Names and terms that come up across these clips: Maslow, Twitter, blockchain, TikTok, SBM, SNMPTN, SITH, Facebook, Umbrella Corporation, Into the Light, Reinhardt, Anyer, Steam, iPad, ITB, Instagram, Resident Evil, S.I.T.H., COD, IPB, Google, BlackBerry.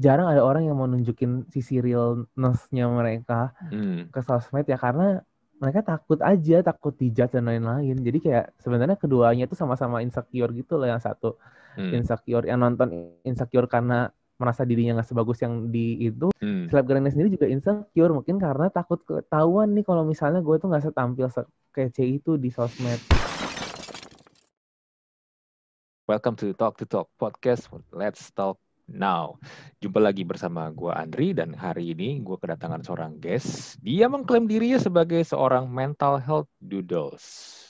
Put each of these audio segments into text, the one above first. jarang ada orang yang mau nunjukin sisi realness-nya mereka ke sosmed ya, karena mereka takut aja, takut dijudge dan lain-lain. Jadi kayak sebenarnya keduanya tuh sama-sama insecure gitu loh. Yang satu insecure, yang nonton insecure karena merasa dirinya nggak sebagus yang di itu. Selebgramnya sendiri juga insecure, mungkin karena takut ketahuan nih kalau misalnya gue tuh nggak setampil kece itu di sosmed. Welcome to Talk Podcast. Let's talk now. Jumpa lagi bersama gue Andri, dan hari ini gue kedatangan seorang guest. Dia mengklaim dirinya sebagai seorang mental health doodles.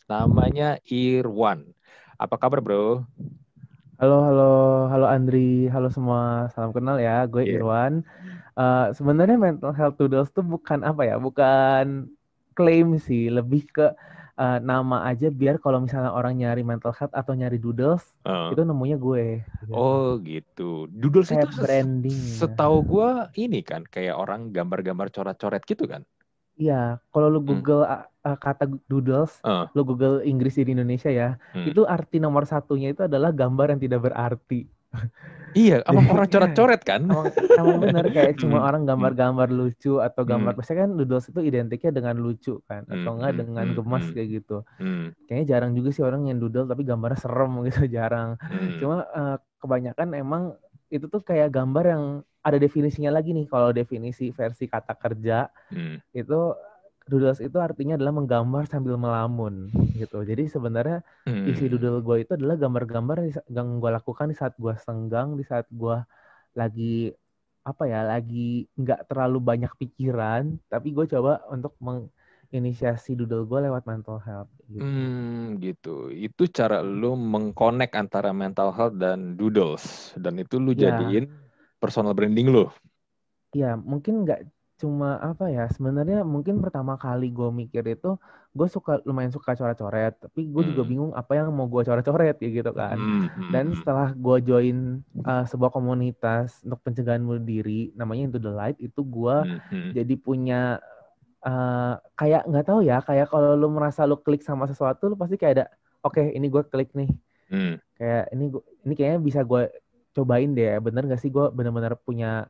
Namanya Irwan. Apa kabar, bro? Halo Andri, halo semua. Salam kenal ya, gue Irwan. Sebenarnya mental health doodles tuh bukan apa ya? Bukan klaim sih, lebih ke nama aja biar kalau misalnya orang nyari mental health atau nyari doodles itu nemunya gue. Oh gitu. Doodles kayak itu branding. Setahu gue ini kan kayak orang gambar-gambar coret-coret gitu kan? Iya. Kalau lu Google kata doodles, lu Google Inggris di Indonesia ya, itu arti nomor satunya itu adalah gambar yang tidak berarti. Iya, emang orang coret-coret kan? Emang benar kayak cuma orang gambar-gambar lucu atau gambar. Biasanya kan doodles itu identiknya dengan lucu kan, atau enggak dengan gemas kayak gitu. Kayaknya jarang juga sih orang yang doodle tapi gambarnya serem gitu, jarang. Cuma kebanyakan emang itu tuh kayak gambar yang ada definisinya lagi nih. Kalau definisi versi kata kerja itu, doodles itu artinya adalah menggambar sambil melamun gitu. Jadi sebenarnya isi doodle gue itu adalah gambar-gambar yang gue lakukan di saat gue senggang, di saat gue lagi lagi nggak terlalu banyak pikiran, tapi gue coba untuk menginisiasi doodle gue lewat mental health. Gitu. Gitu. Itu cara lu mengkonek antara mental health dan doodles, dan itu lu jadiin personal branding lu. Ya mungkin nggak cuma sebenarnya mungkin pertama kali gue mikir itu, gue lumayan suka coret-coret, tapi gue juga bingung apa yang mau gue coret-coret ya gitu kan. Dan setelah gue join sebuah komunitas untuk pencegahan bunuh diri namanya Into the Light, itu gue jadi punya kayak nggak tahu ya, kayak kalau lu merasa lu klik sama sesuatu, lu pasti kayak ada oke, ini gue klik nih, kayak ini kayaknya bisa gue cobain deh, bener nggak sih gue benar-benar punya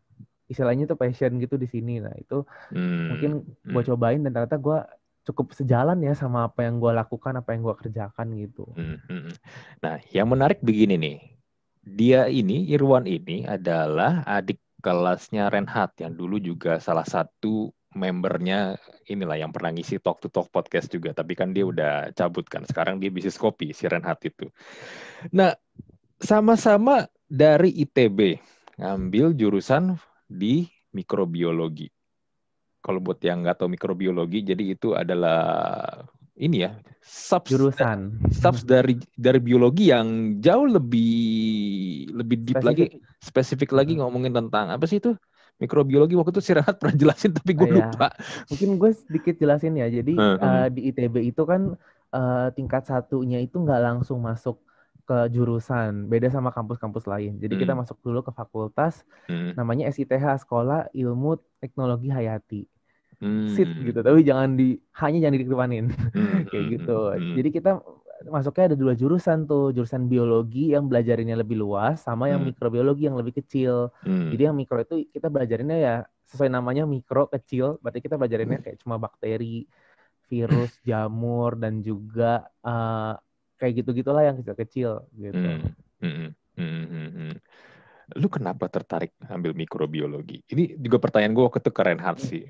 istilahnya tuh passion gitu di sini. Nah itu mungkin gue cobain, dan ternyata gue cukup sejalan ya sama apa yang gue lakukan, apa yang gue kerjakan gitu. Nah yang menarik begini nih, dia ini Irwan ini adalah adik kelasnya Reinhardt yang dulu juga salah satu membernya inilah yang pernah ngisi Talk to Talk Podcast juga, tapi kan dia udah cabut kan, sekarang dia bisnis kopi si Reinhardt itu. Nah sama-sama dari ITB ngambil jurusan di mikrobiologi. Kalau buat yang nggak tahu mikrobiologi, jadi itu adalah ini ya, subs dari biologi yang jauh lebih deep lagi, spesifik lagi ngomongin tentang apa sih itu mikrobiologi. Waktu itu si Reinhardt pernah jelasin tapi gue lupa. Mungkin gue sedikit jelasin ya. Jadi di ITB itu kan tingkat satunya itu nggak langsung masuk ke jurusan, beda sama kampus-kampus lain. Jadi kita masuk dulu ke fakultas, namanya S.I.T.H. Sekolah Ilmu Teknologi Hayati, SIT gitu. Tapi jangan dikedepanin kayak gitu. Jadi kita masuknya ada dua jurusan tuh, jurusan biologi yang belajarinnya lebih luas, sama yang mikrobiologi yang lebih kecil. Jadi yang mikro itu kita belajarinnya ya sesuai namanya, mikro kecil, berarti kita belajarinnya kayak cuma bakteri, virus, jamur, dan juga kayak gitu-gitulah yang kecil-kecil gitu. Lu kenapa tertarik ambil mikrobiologi? Ini juga pertanyaan gue waktu itu ke Reinhardt sih.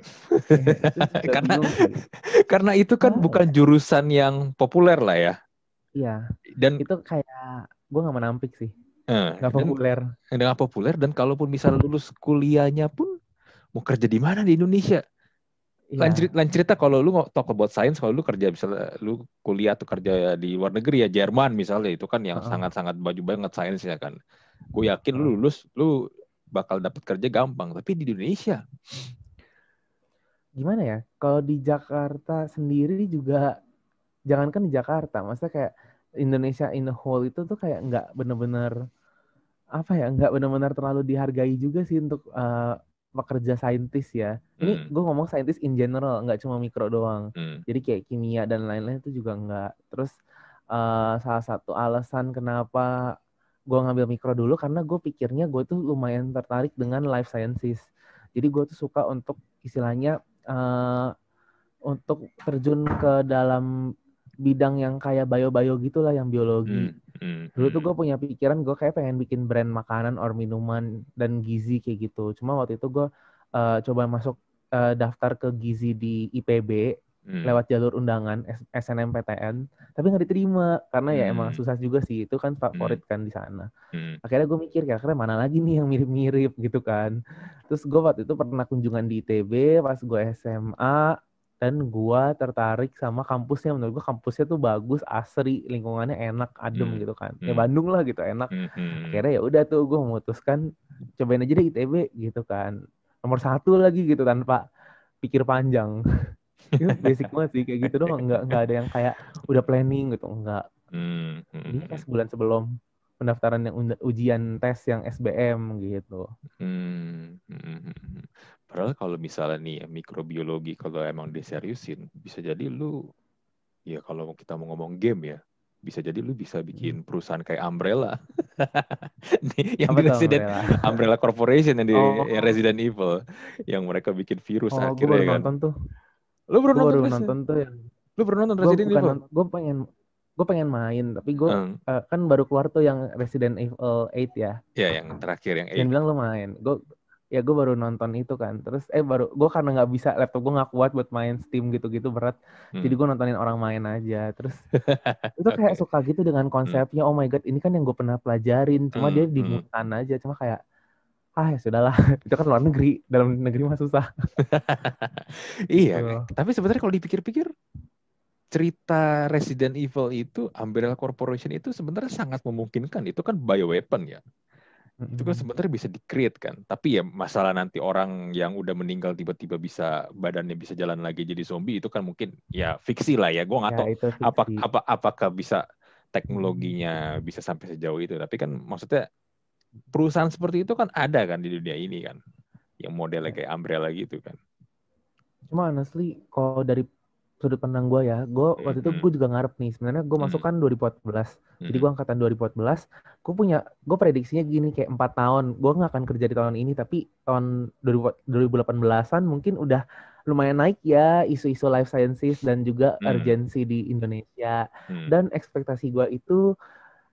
karena itu kan bukan jurusan yang populer lah ya. Iya. Dan itu kayak gue nggak menampik sih. Nggak populer. Nggak populer, dan kalaupun misalnya lulus kuliahnya pun mau kerja di mana di Indonesia? Lain cerita kalau lu talk about science, kalau lu kerja misalnya lu kuliah atau kerja di luar negeri ya, Jerman misalnya, itu kan yang sangat-sangat baju banget sainsnya kan. Gue yakin lu lulus lu bakal dapat kerja gampang, tapi di Indonesia gimana ya? Kalau di Jakarta sendiri juga, jangankan di Jakarta, maksudnya kayak Indonesia in the whole itu tuh kayak nggak benar-benar terlalu dihargai juga sih untuk pekerja saintis ya. Ini gue ngomong saintis in general, nggak cuma mikro doang. Jadi kayak kimia dan lain-lain itu juga nggak. Terus salah satu alasan kenapa gue ngambil mikro dulu karena gue pikirnya gue tuh lumayan tertarik dengan life sciences. Jadi gue tuh suka untuk istilahnya untuk terjun ke dalam bidang yang kayak bio-bio gitulah, yang biologi. Dulu tuh gue punya pikiran gue kayak pengen bikin brand makanan or minuman dan gizi kayak gitu. Cuma waktu itu gue coba masuk daftar ke gizi di IPB lewat jalur undangan SNMPTN, tapi nggak diterima karena ya emang susah juga sih, itu kan favorit kan di sana. Akhirnya gue mikir kira-kira mana lagi nih yang mirip-mirip gitu kan. Terus gue waktu itu pernah kunjungan di ITB pas gue SMA, dan gue tertarik sama kampusnya. Menurut gue kampusnya tuh bagus, asri, lingkungannya enak, adem gitu kan. Ya Bandung lah gitu, enak. Akhirnya ya udah tuh gue memutuskan cobain aja deh ITB gitu kan, nomor satu lagi gitu tanpa pikir panjang. Basic banget sih kayak gitu doang, nggak ada yang kayak udah planning gitu, nggak. Ini pas bulan sebelum pendaftaran yang ujian tes yang SBM gitu. Padahal kalau misalnya nih mikrobiologi kalau emang diseriusin, bisa jadi lu ya, kalau kita mau ngomong game ya, bisa jadi lu bisa bikin perusahaan kayak Umbrella. Yang di Resident Umbrella Corporation yang di Resident Evil, yang mereka bikin virus akhirnya kan. Nonton tuh. Lu baru nonton tuh yang lu baru nonton Resident Evil? Gue pengen main, tapi gue kan baru keluar tuh yang Resident Evil 8 ya. Iya, yang terakhir yang 8. Yang bilang lu main. Gue baru nonton itu kan. Terus gue karena nggak bisa, laptop gue nggak kuat buat main Steam gitu-gitu, berat. Jadi gue nontonin orang main aja. Terus itu kayak suka gitu dengan konsepnya. Oh my god, ini kan yang gue pernah pelajarin. Cuma dia di mutan aja. Cuma kayak ya sudahlah, itu kan luar negeri, dalam negeri mah susah. Iya, tapi sebenarnya kalau dipikir-pikir, cerita Resident Evil itu, Umbrella Corporation itu sebenarnya sangat memungkinkan. Itu kan bioweapon ya. Itu kan sebenarnya bisa di-create kan. Tapi ya masalah nanti orang yang udah meninggal tiba-tiba bisa, badannya bisa jalan lagi jadi zombie, itu kan mungkin ya fiksi lah ya. Gue nggak tahu apakah bisa teknologinya bisa sampai sejauh itu. Tapi kan maksudnya perusahaan seperti itu kan ada kan di dunia ini kan, yang modelnya kayak Umbrella gitu kan. Cuma honestly, kalau dari sudut pandang gue ya, gue waktu itu gue juga ngarep nih. Sebenarnya gue masuk kan 2014, jadi gue angkatan 2014. Gue prediksinya gini, kayak 4 tahun, gue nggak akan kerja di tahun ini, tapi tahun 2018an mungkin udah lumayan naik ya isu-isu life sciences dan juga urgency di Indonesia. Dan ekspektasi gue itu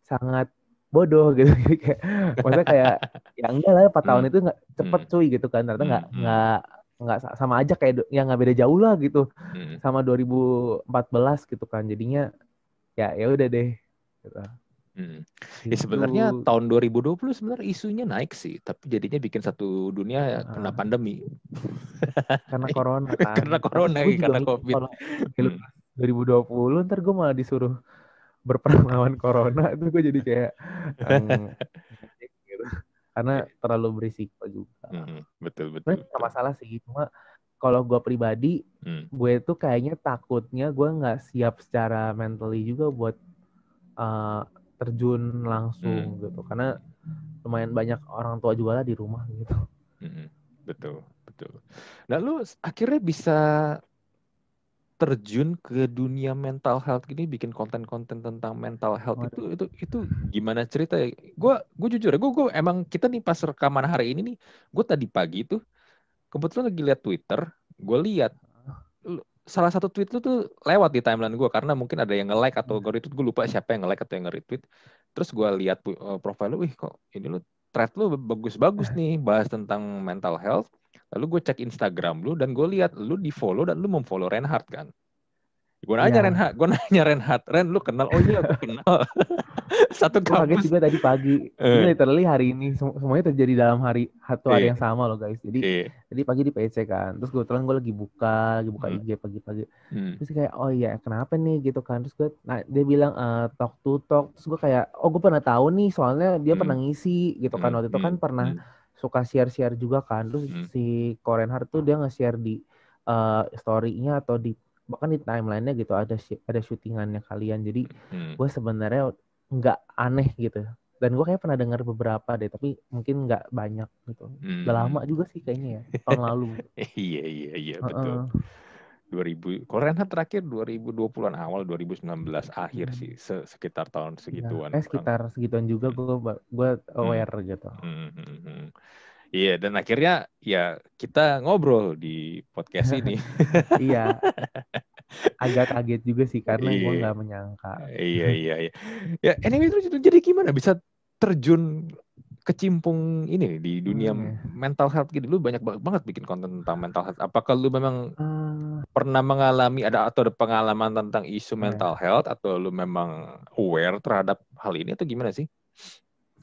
sangat bodoh gitu, kayak maksudnya kayak ya enggak lah 4 tahun itu nggak cepet cuy gitu kan, ternyata nggak sama aja kayak ya nggak beda jauh lah gitu sama 2014 gitu kan, jadinya ya udah deh gitu. Ya sebenarnya tahun 2020 sebenarnya isunya naik sih, tapi jadinya bikin satu dunia kena pandemi karena corona kan. karena covid. Kalau 2020 ntar gue malah disuruh berperang lawan corona, itu gue jadi kayak gitu. Karena terlalu berisiko juga. Betul. Gak masalah sih, cuma kalau gue pribadi, gue tuh kayaknya takutnya gue nggak siap secara mentally juga buat terjun langsung gitu, karena lumayan banyak orang tua juga lah di rumah gitu. Betul. Nah, lu akhirnya bisa terjun ke dunia mental health gini, bikin konten-konten tentang mental health. Itu gimana cerita ya? Gue jujur ya, gue emang kita nih pas rekaman hari ini nih, gue tadi pagi tuh kebetulan lagi lihat Twitter, gue lihat salah satu tweet lu tuh lewat di timeline gue karena mungkin ada yang nge-like atau nge-retweet, gue lupa siapa yang nge-like atau yang nge-retweet. Terus gue lihat profil lu, kok ini lu thread lu bagus-bagus nih bahas tentang mental health. Lalu gue cek Instagram lu dan gue lihat lu di follow dan lu memfollow Reinhardt kan. Gue nanya Reinhardt, Ren lu kenal? Oh iya, aku kenal. Satu kampus. Kaget juga tadi pagi. Ini literally hari ini semuanya terjadi dalam hari yang sama loh guys. Jadi tadi pagi di PC kan. Terus kebetulan gue lagi buka IG pagi-pagi. Terus kayak oh iya kenapa nih gitu kan. Terus gue, dia bilang talk to talk. Terus gue kayak oh gue pernah tahu nih soalnya dia pernah ngisi gitu kan. Waktu itu kan pernah suka share-share juga kan, terus si Reinhardt tuh dia nge-share di story-nya atau di bahkan di timeline-nya gitu, ada syutingannya kalian, jadi gue sebenarnya nggak aneh gitu, dan gue kayak pernah dengar beberapa deh, tapi mungkin nggak banyak gitu, udah lama juga sih kayaknya ya tahun lalu. Iya betul. Reinhardt terakhir 2020-an awal, 2019 akhir sih, sekitar tahun segituan. Ya, sekitar segituan juga gue aware gitu. Iya, dan akhirnya ya kita ngobrol di podcast ini. Iya. Agak kaget juga sih karena gue nggak menyangka. Iya. Ya, anyway terus jadi gimana bisa terjun kecimpung ini di dunia mental health gitu? Lu banyak banget bikin konten tentang mental health. Apakah lu memang pernah mengalami atau ada pengalaman tentang isu mental health, atau lu memang aware terhadap hal ini atau gimana sih?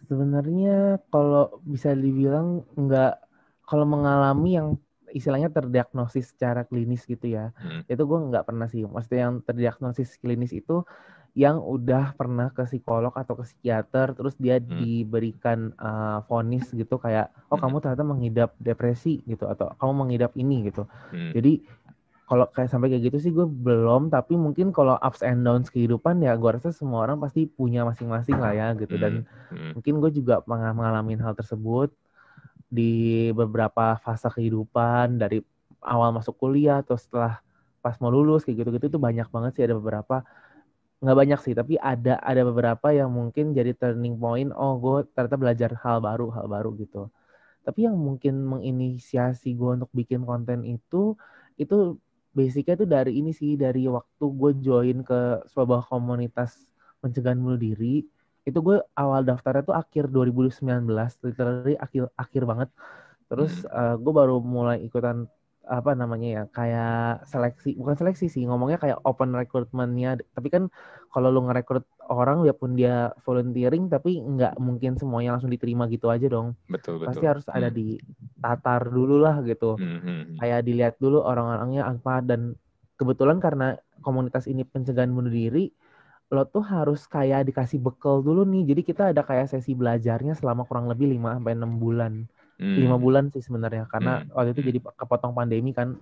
Sebenarnya kalau bisa dibilang enggak, kalau mengalami yang istilahnya terdiagnosis secara klinis gitu ya. Itu gue enggak pernah sih. Maksudnya yang terdiagnosis klinis itu yang udah pernah ke psikolog atau ke psikiater, terus dia diberikan vonis gitu kayak, oh kamu ternyata mengidap depresi gitu, atau kamu mengidap ini gitu. Jadi kalau kayak sampai kayak gitu sih gue belum, tapi mungkin kalau ups and downs kehidupan ya gue rasa semua orang pasti punya masing-masing lah ya gitu. Dan mungkin gue juga mengalami hal tersebut di beberapa fase kehidupan, dari awal masuk kuliah atau setelah pas mau lulus kayak gitu-gitu. Itu banyak banget sih, ada beberapa, nggak banyak sih, tapi ada beberapa yang mungkin jadi turning point, oh gue ternyata belajar hal baru gitu. Tapi yang mungkin menginisiasi gue untuk bikin konten itu basicnya tuh dari ini sih, dari waktu gue join ke sebuah komunitas pencegahan bunuh diri. Itu gue awal daftarnya tuh akhir 2019, literally akhir banget. Terus gue baru mulai ikutan apa namanya ya, kayak bukan seleksi sih, ngomongnya kayak open recruitment-nya. Tapi kan kalau lu ngerekrut orang, biarpun dia volunteering, tapi nggak mungkin semuanya langsung diterima gitu aja dong. Betul. Pasti harus ada di tatar dulu lah gitu. Kayak dilihat dulu orang-orangnya apa. Dan kebetulan karena komunitas ini pencegahan bunuh diri, lo tuh harus kayak dikasih bekal dulu nih. Jadi kita ada kayak sesi belajarnya selama kurang lebih 5-6 bulan. 5 bulan sih sebenarnya, karena waktu itu jadi kepotong pandemi kan,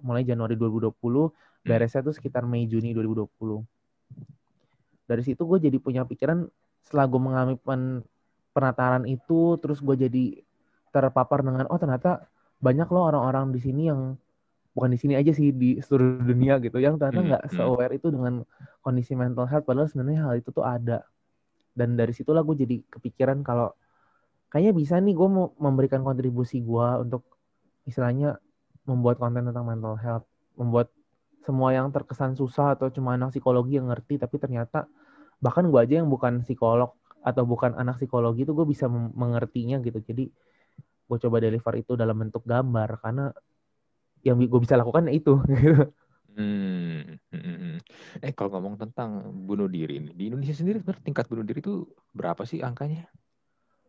mulai Januari 2020, beresnya tuh sekitar Mei Juni 2020. Dari situ gue jadi punya pikiran, setelah gue mengalami penataran itu, terus gue jadi terpapar dengan, oh ternyata banyak loh orang-orang di sini yang, bukan di sini aja sih, di seluruh dunia gitu, yang ternyata nggak se-aware itu dengan kondisi mental health, padahal sebenarnya hal itu tuh ada. Dan dari situlah gue jadi kepikiran kalau kayaknya bisa nih gue mau memberikan kontribusi gue untuk istilahnya membuat konten tentang mental health. Membuat semua yang terkesan susah atau cuma anak psikologi yang ngerti, tapi ternyata bahkan gue aja yang bukan psikolog atau bukan anak psikologi itu gue bisa mengertinya gitu. Jadi gue coba deliver itu dalam bentuk gambar karena yang gue bisa lakukan itu gitu. Kalau ngomong tentang bunuh diri ini, di Indonesia sendiri sebenarnya tingkat bunuh diri itu berapa sih angkanya?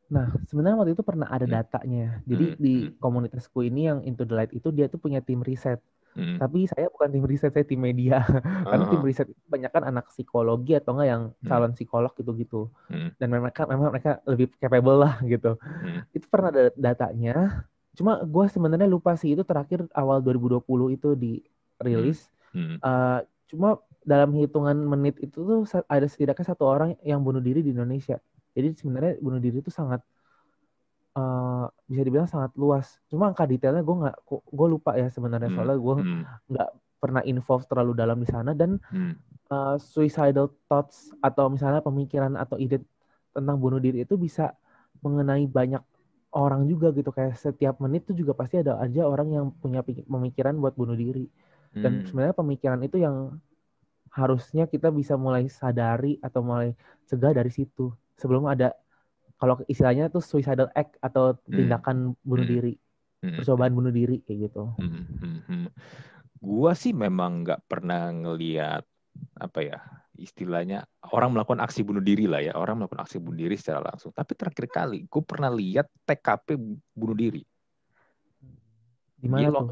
Nah, sebenarnya waktu itu pernah ada datanya. Jadi di komunitasku ini yang Into the Light itu, dia tuh punya tim riset. Tapi saya bukan tim riset, saya tim media. Karena tim riset itu banyak kan anak psikologi atau enggak yang calon psikolog gitu-gitu. Dan mereka lebih capable lah gitu. Itu pernah ada datanya. Cuma gue sebenarnya lupa sih, itu terakhir awal 2020 itu dirilis. Cuma dalam hitungan menit itu tuh ada setidaknya 1 orang yang bunuh diri di Indonesia. Jadi sebenarnya bunuh diri itu sangat bisa dibilang sangat luas. Cuma angka detailnya gue lupa ya sebenarnya, soalnya gue nggak pernah involve terlalu dalam di sana. Dan suicidal thoughts atau misalnya pemikiran atau ide tentang bunuh diri itu bisa mengenai banyak orang juga gitu. Kayak setiap menit itu juga pasti ada aja orang yang punya pemikiran buat bunuh diri. Dan sebenarnya pemikiran itu yang harusnya kita bisa mulai sadari atau mulai cegah dari situ. Sebelum ada, kalau istilahnya tuh suicidal act atau tindakan bunuh diri, percobaan bunuh diri kayak gitu. Gua sih memang nggak pernah ngelihat apa ya istilahnya orang melakukan aksi bunuh diri lah ya, orang melakukan aksi bunuh diri secara langsung. Tapi terakhir kali gue pernah lihat TKP bunuh diri. Dimana dia tuh?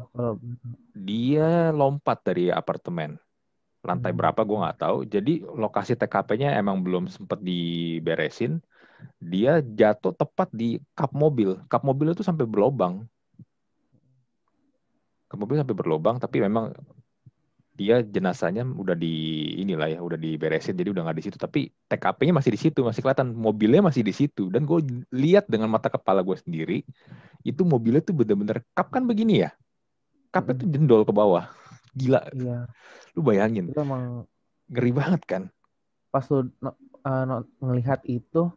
Dia lompat dari apartemen. Lantai berapa gue nggak tahu. Jadi lokasi TKP-nya emang belum sempat diberesin. Dia jatuh tepat di kap mobil. Kap mobil itu sampai berlobang. Kap mobil sampai berlobang. Tapi memang dia jenazahnya udah udah diberesin. Jadi udah nggak di situ. Tapi TKP-nya masih di situ, masih kelihatan. Mobilnya masih di situ. Dan gue lihat dengan mata kepala gue sendiri, itu mobilnya tuh bener-bener kap kan begini ya. Kapnya tuh jendol ke bawah. Gila. Iya. Lu bayangin. Itu emang ngeri banget kan. Pas lu ngelihat itu,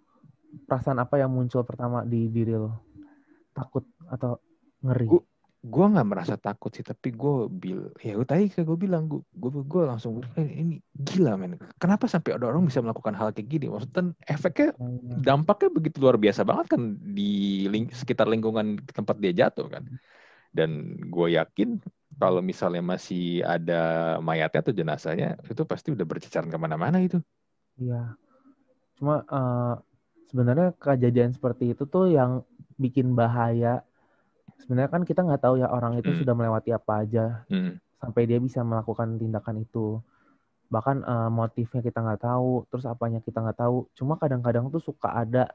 perasaan apa yang muncul pertama di diri lo? Takut atau ngeri? Gue nggak merasa takut sih, tapi gue bilang gue langsung ini gila men, kenapa sampai ada orang bisa melakukan hal kayak gini? Maksudnya efeknya, dampaknya begitu luar biasa banget kan di sekitar lingkungan tempat dia jatuh kan. Dan gue yakin kalau misalnya masih ada mayatnya atau jenazahnya, itu pasti udah bercecaran kemana-mana itu. Iya, cuma sebenarnya kejadian seperti itu tuh yang bikin bahaya. Sebenarnya kan kita nggak tahu ya orang itu sudah melewati apa aja sampai dia bisa melakukan tindakan itu. Bahkan motifnya kita nggak tahu, terus apanya kita nggak tahu. Cuma kadang-kadang tuh suka ada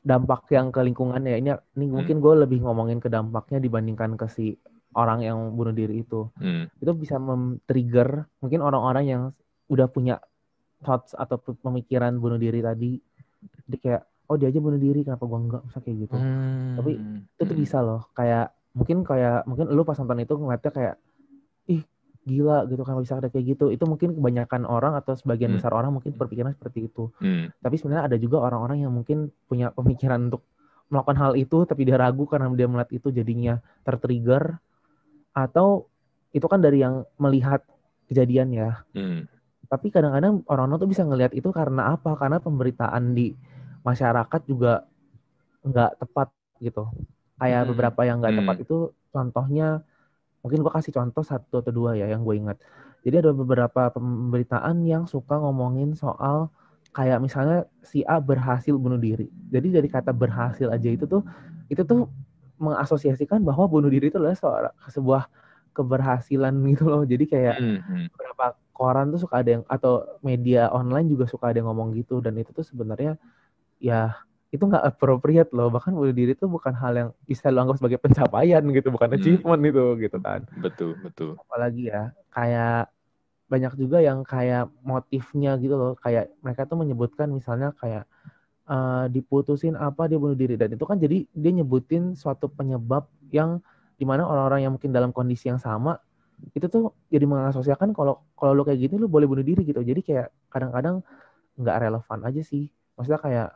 dampak yang ke lingkungannya. Ini mungkin gue lebih ngomongin ke dampaknya dibandingkan ke si orang yang bunuh diri itu. Itu bisa men-trigger mungkin orang-orang yang udah punya thoughts atau pemikiran bunuh diri tadi. Jadi kayak, oh dia aja bunuh diri, kenapa gue enggak, misalnya kayak gitu. Tapi itu tuh bisa loh, kayak mungkin lu pas nonton itu ngeliatnya kayak, ih gila gitu, kenapa bisa ada kayak gitu. Itu mungkin kebanyakan orang atau sebagian besar orang mungkin berpikiran seperti itu. Tapi sebenarnya ada juga orang-orang yang mungkin punya pemikiran untuk melakukan hal itu, tapi dia ragu karena dia melihat itu jadinya tertrigger. Atau itu kan dari yang melihat kejadian ya. Tapi kadang-kadang orang-orang tuh bisa ngelihat itu karena apa? Karena pemberitaan di masyarakat juga nggak tepat gitu. Kayak beberapa yang nggak tepat itu contohnya, mungkin gue kasih contoh satu atau dua ya yang gue ingat. Jadi ada beberapa pemberitaan yang suka ngomongin soal kayak misalnya si A berhasil bunuh diri. Jadi dari kata berhasil aja itu tuh mengasosiasikan bahwa bunuh diri itu adalah sebuah keberhasilan gitu loh. Jadi kayak beberapa koran tuh suka ada yang, atau media online juga suka ada yang ngomong gitu. Dan itu tuh sebenarnya ya itu nggak appropriate loh. Bahkan bunuh diri itu bukan hal yang bisa lo anggap sebagai pencapaian gitu, bukan achievement itu gitu kan. Betul. Apalagi ya kayak banyak juga yang kayak motifnya gitu loh, kayak mereka tuh menyebutkan misalnya kayak diputusin apa dia bunuh diri, dan itu kan jadi dia nyebutin suatu penyebab yang dimana orang-orang yang mungkin dalam kondisi yang sama itu tuh jadi mengasosiasikan kalau lo kayak gini lo boleh bunuh diri gitu. Jadi kayak kadang-kadang nggak relevan aja sih. Maksudnya kayak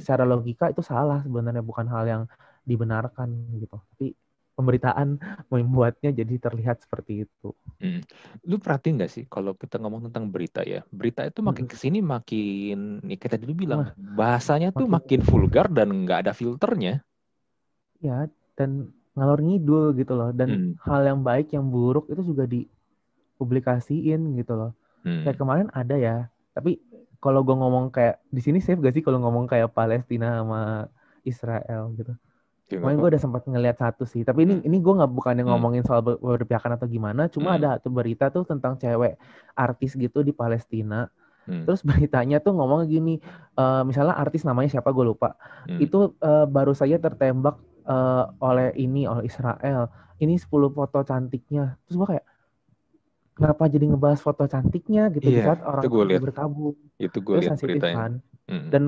secara logika itu salah sebenarnya, bukan hal yang dibenarkan gitu. Tapi pemberitaan membuatnya jadi terlihat seperti itu. Lu perhatiin nggak sih kalau kita ngomong tentang berita ya? Berita itu makin kesini makin, nih kita dulu bilang bahasanya tuh makin vulgar dan nggak ada filternya. Ya, dan ngalor ngidul gitu loh. Dan hal yang baik yang buruk itu juga dipublikasiin gitu loh. Kayak kemarin ada ya, tapi kalau gue ngomong kayak di sini safe gak sih kalau ngomong kayak Palestina sama Israel gitu? Kemarin gue udah sempat ngelihat satu sih, tapi ini gue nggak, bukannya ngomongin soal berpihakan atau gimana, cuma ada satu berita tuh tentang cewek artis gitu di Palestina. Terus beritanya tuh ngomong gini, misalnya artis namanya siapa gue lupa, itu baru saja tertembak oleh Israel. Ini 10 foto cantiknya. Terus gue kayak, kenapa jadi ngebahas foto cantiknya gitu di saat orang itu berkabung? Itu gue lihat beritanya. Kan? Dan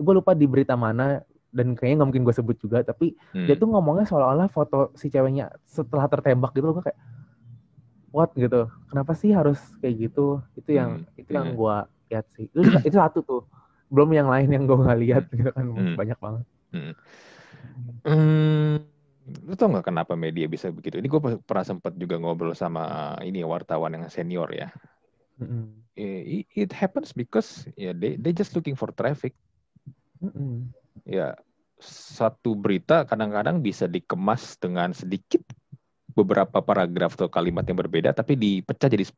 gue lupa di berita mana, dan kayaknya nggak mungkin gue sebut juga, tapi dia tuh ngomongnya seolah-olah foto si ceweknya setelah tertembak gitu. Gue kayak, what gitu? Kenapa sih harus kayak gitu? Itu yang gue lihat sih. Itu satu tuh. Belum yang lain yang gue nggak lihat gitu kan. Banyak banget. Lu tau nggak kenapa media bisa begitu? Ini gue pernah sempat juga ngobrol sama ini wartawan yang senior ya. It happens because they just looking for traffic. Ya, satu berita kadang-kadang bisa dikemas dengan sedikit beberapa paragraf atau kalimat yang berbeda, tapi dipecah jadi 10.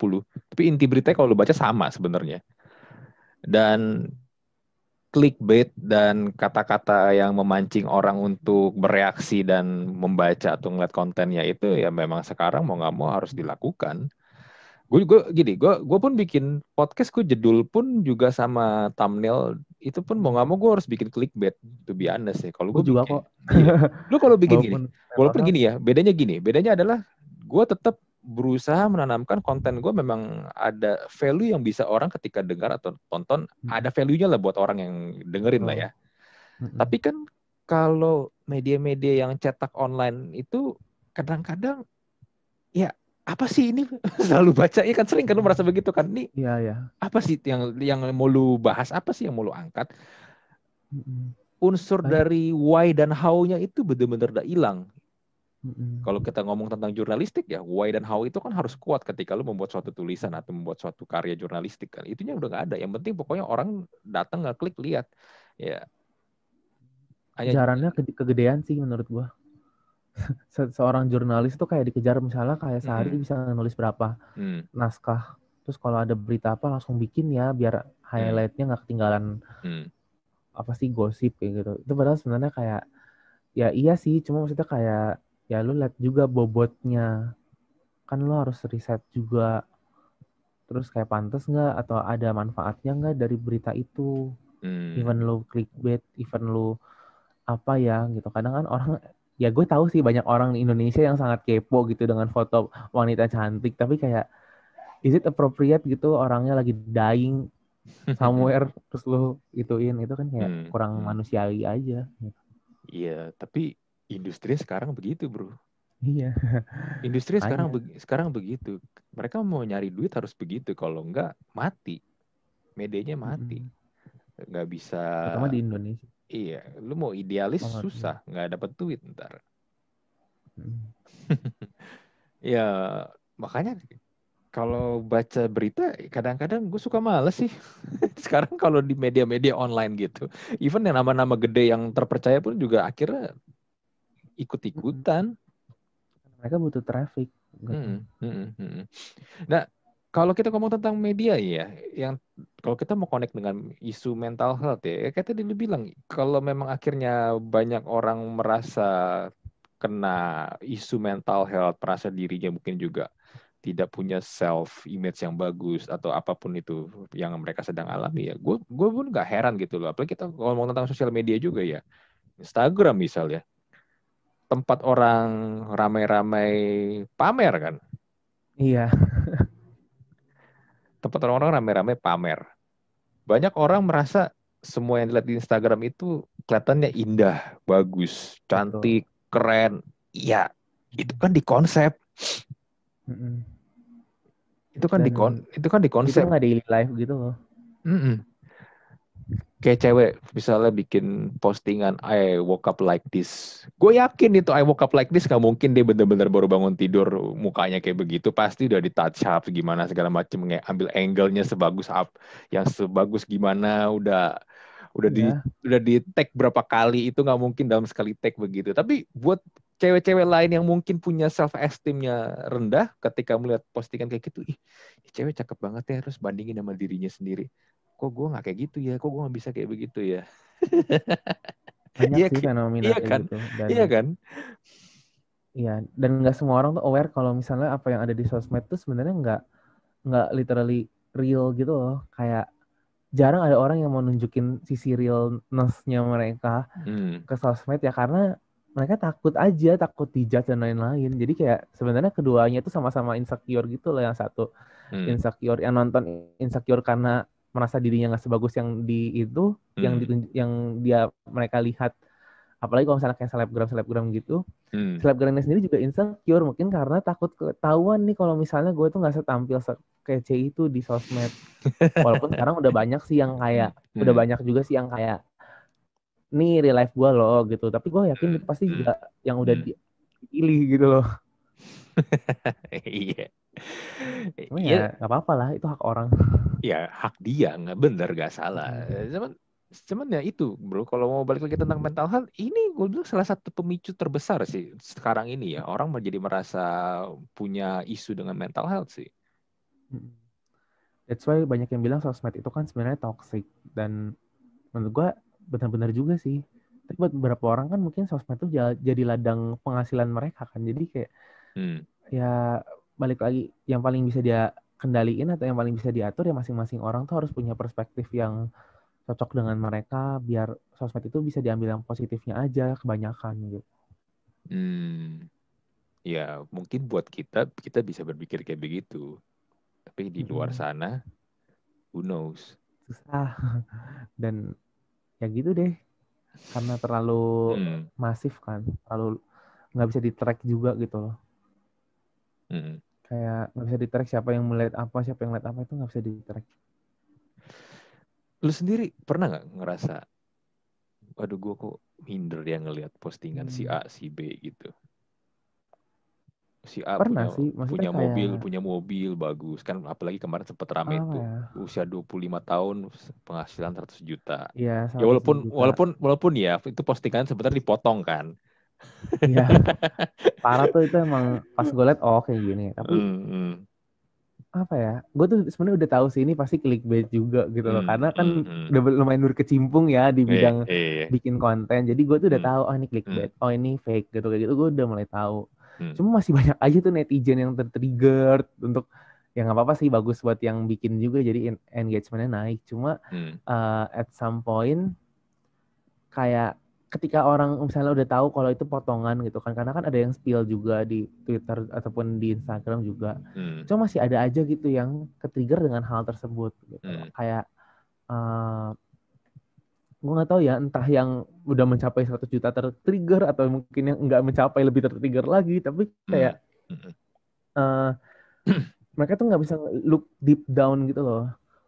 Tapi inti beritanya kalau lu baca sama sebenarnya. Dan clickbait dan kata-kata yang memancing orang untuk bereaksi dan membaca atau ngeliat kontennya itu ya memang sekarang mau nggak mau harus dilakukan. Gue pun bikin podcast, gue judul pun juga sama thumbnail itu pun mau nggak mau gue harus bikin clickbait, to be honest ya. Kalau gue juga kok. Lu kalau bikin walaupun gini ya, bedanya adalah gue tetap berusaha menanamkan konten gue memang ada value yang bisa orang ketika dengar atau tonton, ada value-nya lah buat orang yang dengerin lah ya. Tapi kan kalau media-media yang cetak online itu kadang-kadang ya apa sih ini selalu baca ya kan, sering kan lu merasa begitu kan nih ya. Apa sih yang mau lu bahas, apa sih yang mau lu angkat, unsur dari why dan how-nya itu benar-benar udah hilang. Kalau kita ngomong tentang jurnalistik ya, why dan how itu kan harus kuat ketika lu membuat suatu tulisan atau membuat suatu karya jurnalistik kan, itunya udah nggak ada. Yang penting pokoknya orang datang ngeklik lihat ya. Kejarannya kegedean sih menurut gua. Seorang jurnalis tuh kayak dikejar, misalnya kayak sehari bisa nulis berapa naskah. Terus kalau ada berita apa langsung bikin ya, biar highlightnya nggak ketinggalan apa sih gosip kayak gitu. Itu padahal sebenarnya kayak ya iya sih, cuma maksudnya kayak ya lu lihat juga bobotnya, kan lu harus riset juga. Terus kayak pantas nggak atau ada manfaatnya nggak dari berita itu. Even lu clickbait, even lu apa ya gitu. Kadang kan orang, ya gue tahu sih banyak orang Indonesia yang sangat kepo gitu dengan foto wanita cantik, tapi kayak is it appropriate gitu, orangnya lagi dying somewhere terus lu ituin, itu kan kayak kurang manusiawi aja. Iya, tapi industri sekarang begitu bro. Iya. Industri sekarang begitu. Mereka mau nyari duit harus begitu, kalau enggak mati. Medianya mati. Enggak bisa. Terutama di Indonesia. Iya, lu mau idealis susah, nggak dapet duit ntar. Ya makanya kalau baca berita kadang-kadang gue suka males sih. Sekarang kalau di media-media online gitu, even yang nama-nama gede yang terpercaya pun juga akhirnya ikut-ikutan. Mereka butuh traffic. Nah, kalau kita ngomong tentang media ya, yang kalau kita mau connect dengan isu mental health ya, kayak tadi lu bilang, kalau memang akhirnya banyak orang merasa kena isu mental health, merasa dirinya mungkin juga tidak punya self image yang bagus atau apapun itu yang mereka sedang alami ya, gue pun nggak heran gitu loh. Apalagi kita ngomong tentang sosial media juga ya, Instagram misalnya, tempat orang ramai-ramai pamer kan? Iya. Tempat orang-orang rame-rame pamer. Banyak orang merasa semua yang dilihat di Instagram itu kelihatannya indah, bagus, cantik, keren. Iya, itu kan di konsep. Itu kan di konsep. Itu nggak daily life gitu loh. Kayak cewek misalnya bikin postingan I woke up like this. Gue yakin itu I woke up like this gak mungkin dia bener-bener baru bangun tidur mukanya kayak begitu. Pasti udah di touch up gimana segala macem, ambil angle-nya sebagus up, yang sebagus gimana, udah di tag berapa kali, itu gak mungkin dalam sekali tag begitu. Tapi buat cewek-cewek lain yang mungkin punya self esteem-nya rendah, ketika melihat postingan kayak gitu, ih cewek cakep banget ya, harus bandingin sama dirinya sendiri. Kok gue nggak kayak gitu ya, kok gue nggak bisa kayak begitu ya. Banyak sih fenomena kayak gitu. Iya kan? Iya, dan nggak semua orang tuh aware kalau misalnya apa yang ada di sosmed tuh sebenarnya nggak literally real gitu loh. Kayak jarang ada orang yang mau nunjukin sisi realness-nya mereka ke sosmed ya, karena mereka takut aja, takut dijudge dan lain-lain. Jadi kayak sebenarnya keduanya tuh sama-sama insecure gitu loh. Yang satu insecure, yang nonton insecure karena merasa dirinya nggak sebagus yang di itu, yang dia mereka lihat. Apalagi kalau misalnya kayak selebgram gitu, selebgramnya sendiri juga insecure mungkin karena takut ketahuan nih kalau misalnya gue tuh nggak setampil kece itu di sosmed. Walaupun sekarang udah banyak sih yang kayak, udah banyak juga sih yang kayak, nih real life gue loh gitu. Tapi gue yakin itu pasti juga yang udah dipilih gitu loh. Iya. Ya nggak apa-apa lah, itu hak orang. Ya hak dia, nggak benar, nggak salah. Cuman ya itu bro, kalau mau balik lagi tentang mental health, ini gue bilang salah satu pemicu terbesar sih sekarang ini ya, orang menjadi merasa punya isu dengan mental health sih. That's why banyak yang bilang sosmed itu kan sebenarnya toxic, dan menurut gue benar-benar juga sih. Tapi buat beberapa orang kan mungkin sosmed itu jadi ladang penghasilan mereka kan, jadi kayak ya balik lagi, yang paling bisa dia kendaliin atau yang paling bisa diatur ya masing-masing orang tuh harus punya perspektif yang cocok dengan mereka, biar sosmed itu bisa diambil yang positifnya aja kebanyakan gitu. Ya mungkin buat kita bisa berpikir kayak begitu, tapi di luar sana who knows, susah. Dan ya gitu deh, karena terlalu masif kan, terlalu nggak bisa di track juga gitu loh. Kayak nggak bisa di-track siapa yang melihat apa, siapa yang lihat apa, itu nggak bisa di-track. Lu sendiri pernah nggak ngerasa, waduh gue kok minder ya ngelihat postingan si A, si B gitu? Si A pernah punya mobil, kayak... punya mobil bagus. Kan apalagi kemarin sempat rame tuh. Ya. Usia 25 tahun, penghasilan 100 juta. Ya, ya walaupun ya itu postingan sebentar dipotong kan. Iya. Parah tuh itu emang pas gue liat kayak gini, tapi apa ya? Gue tuh sebenarnya udah tahu sih ini pasti clickbait juga gitu loh. Karena kan udah lumayan berkecimpung ya di bidang bikin konten. Jadi gue tuh udah tahu ini clickbait, ini fake gitu kayak gitu. Gue udah mulai tahu. Cuma masih banyak aja tuh netizen yang tertrigger untuk ya nggak apa-apa sih, bagus buat yang bikin juga, jadi engagementnya naik. Cuma at some point kayak ketika orang misalnya udah tahu kalau itu potongan gitu kan, karena kan ada yang spill juga di Twitter ataupun di Instagram juga. Cuma masih ada aja gitu yang ketrigger dengan hal tersebut gitu. Kayak gue nggak tahu ya, entah yang udah mencapai 100 juta tertrigger atau mungkin yang nggak mencapai lebih tertrigger lagi, tapi kayak mereka tuh nggak bisa look deep down gitu loh,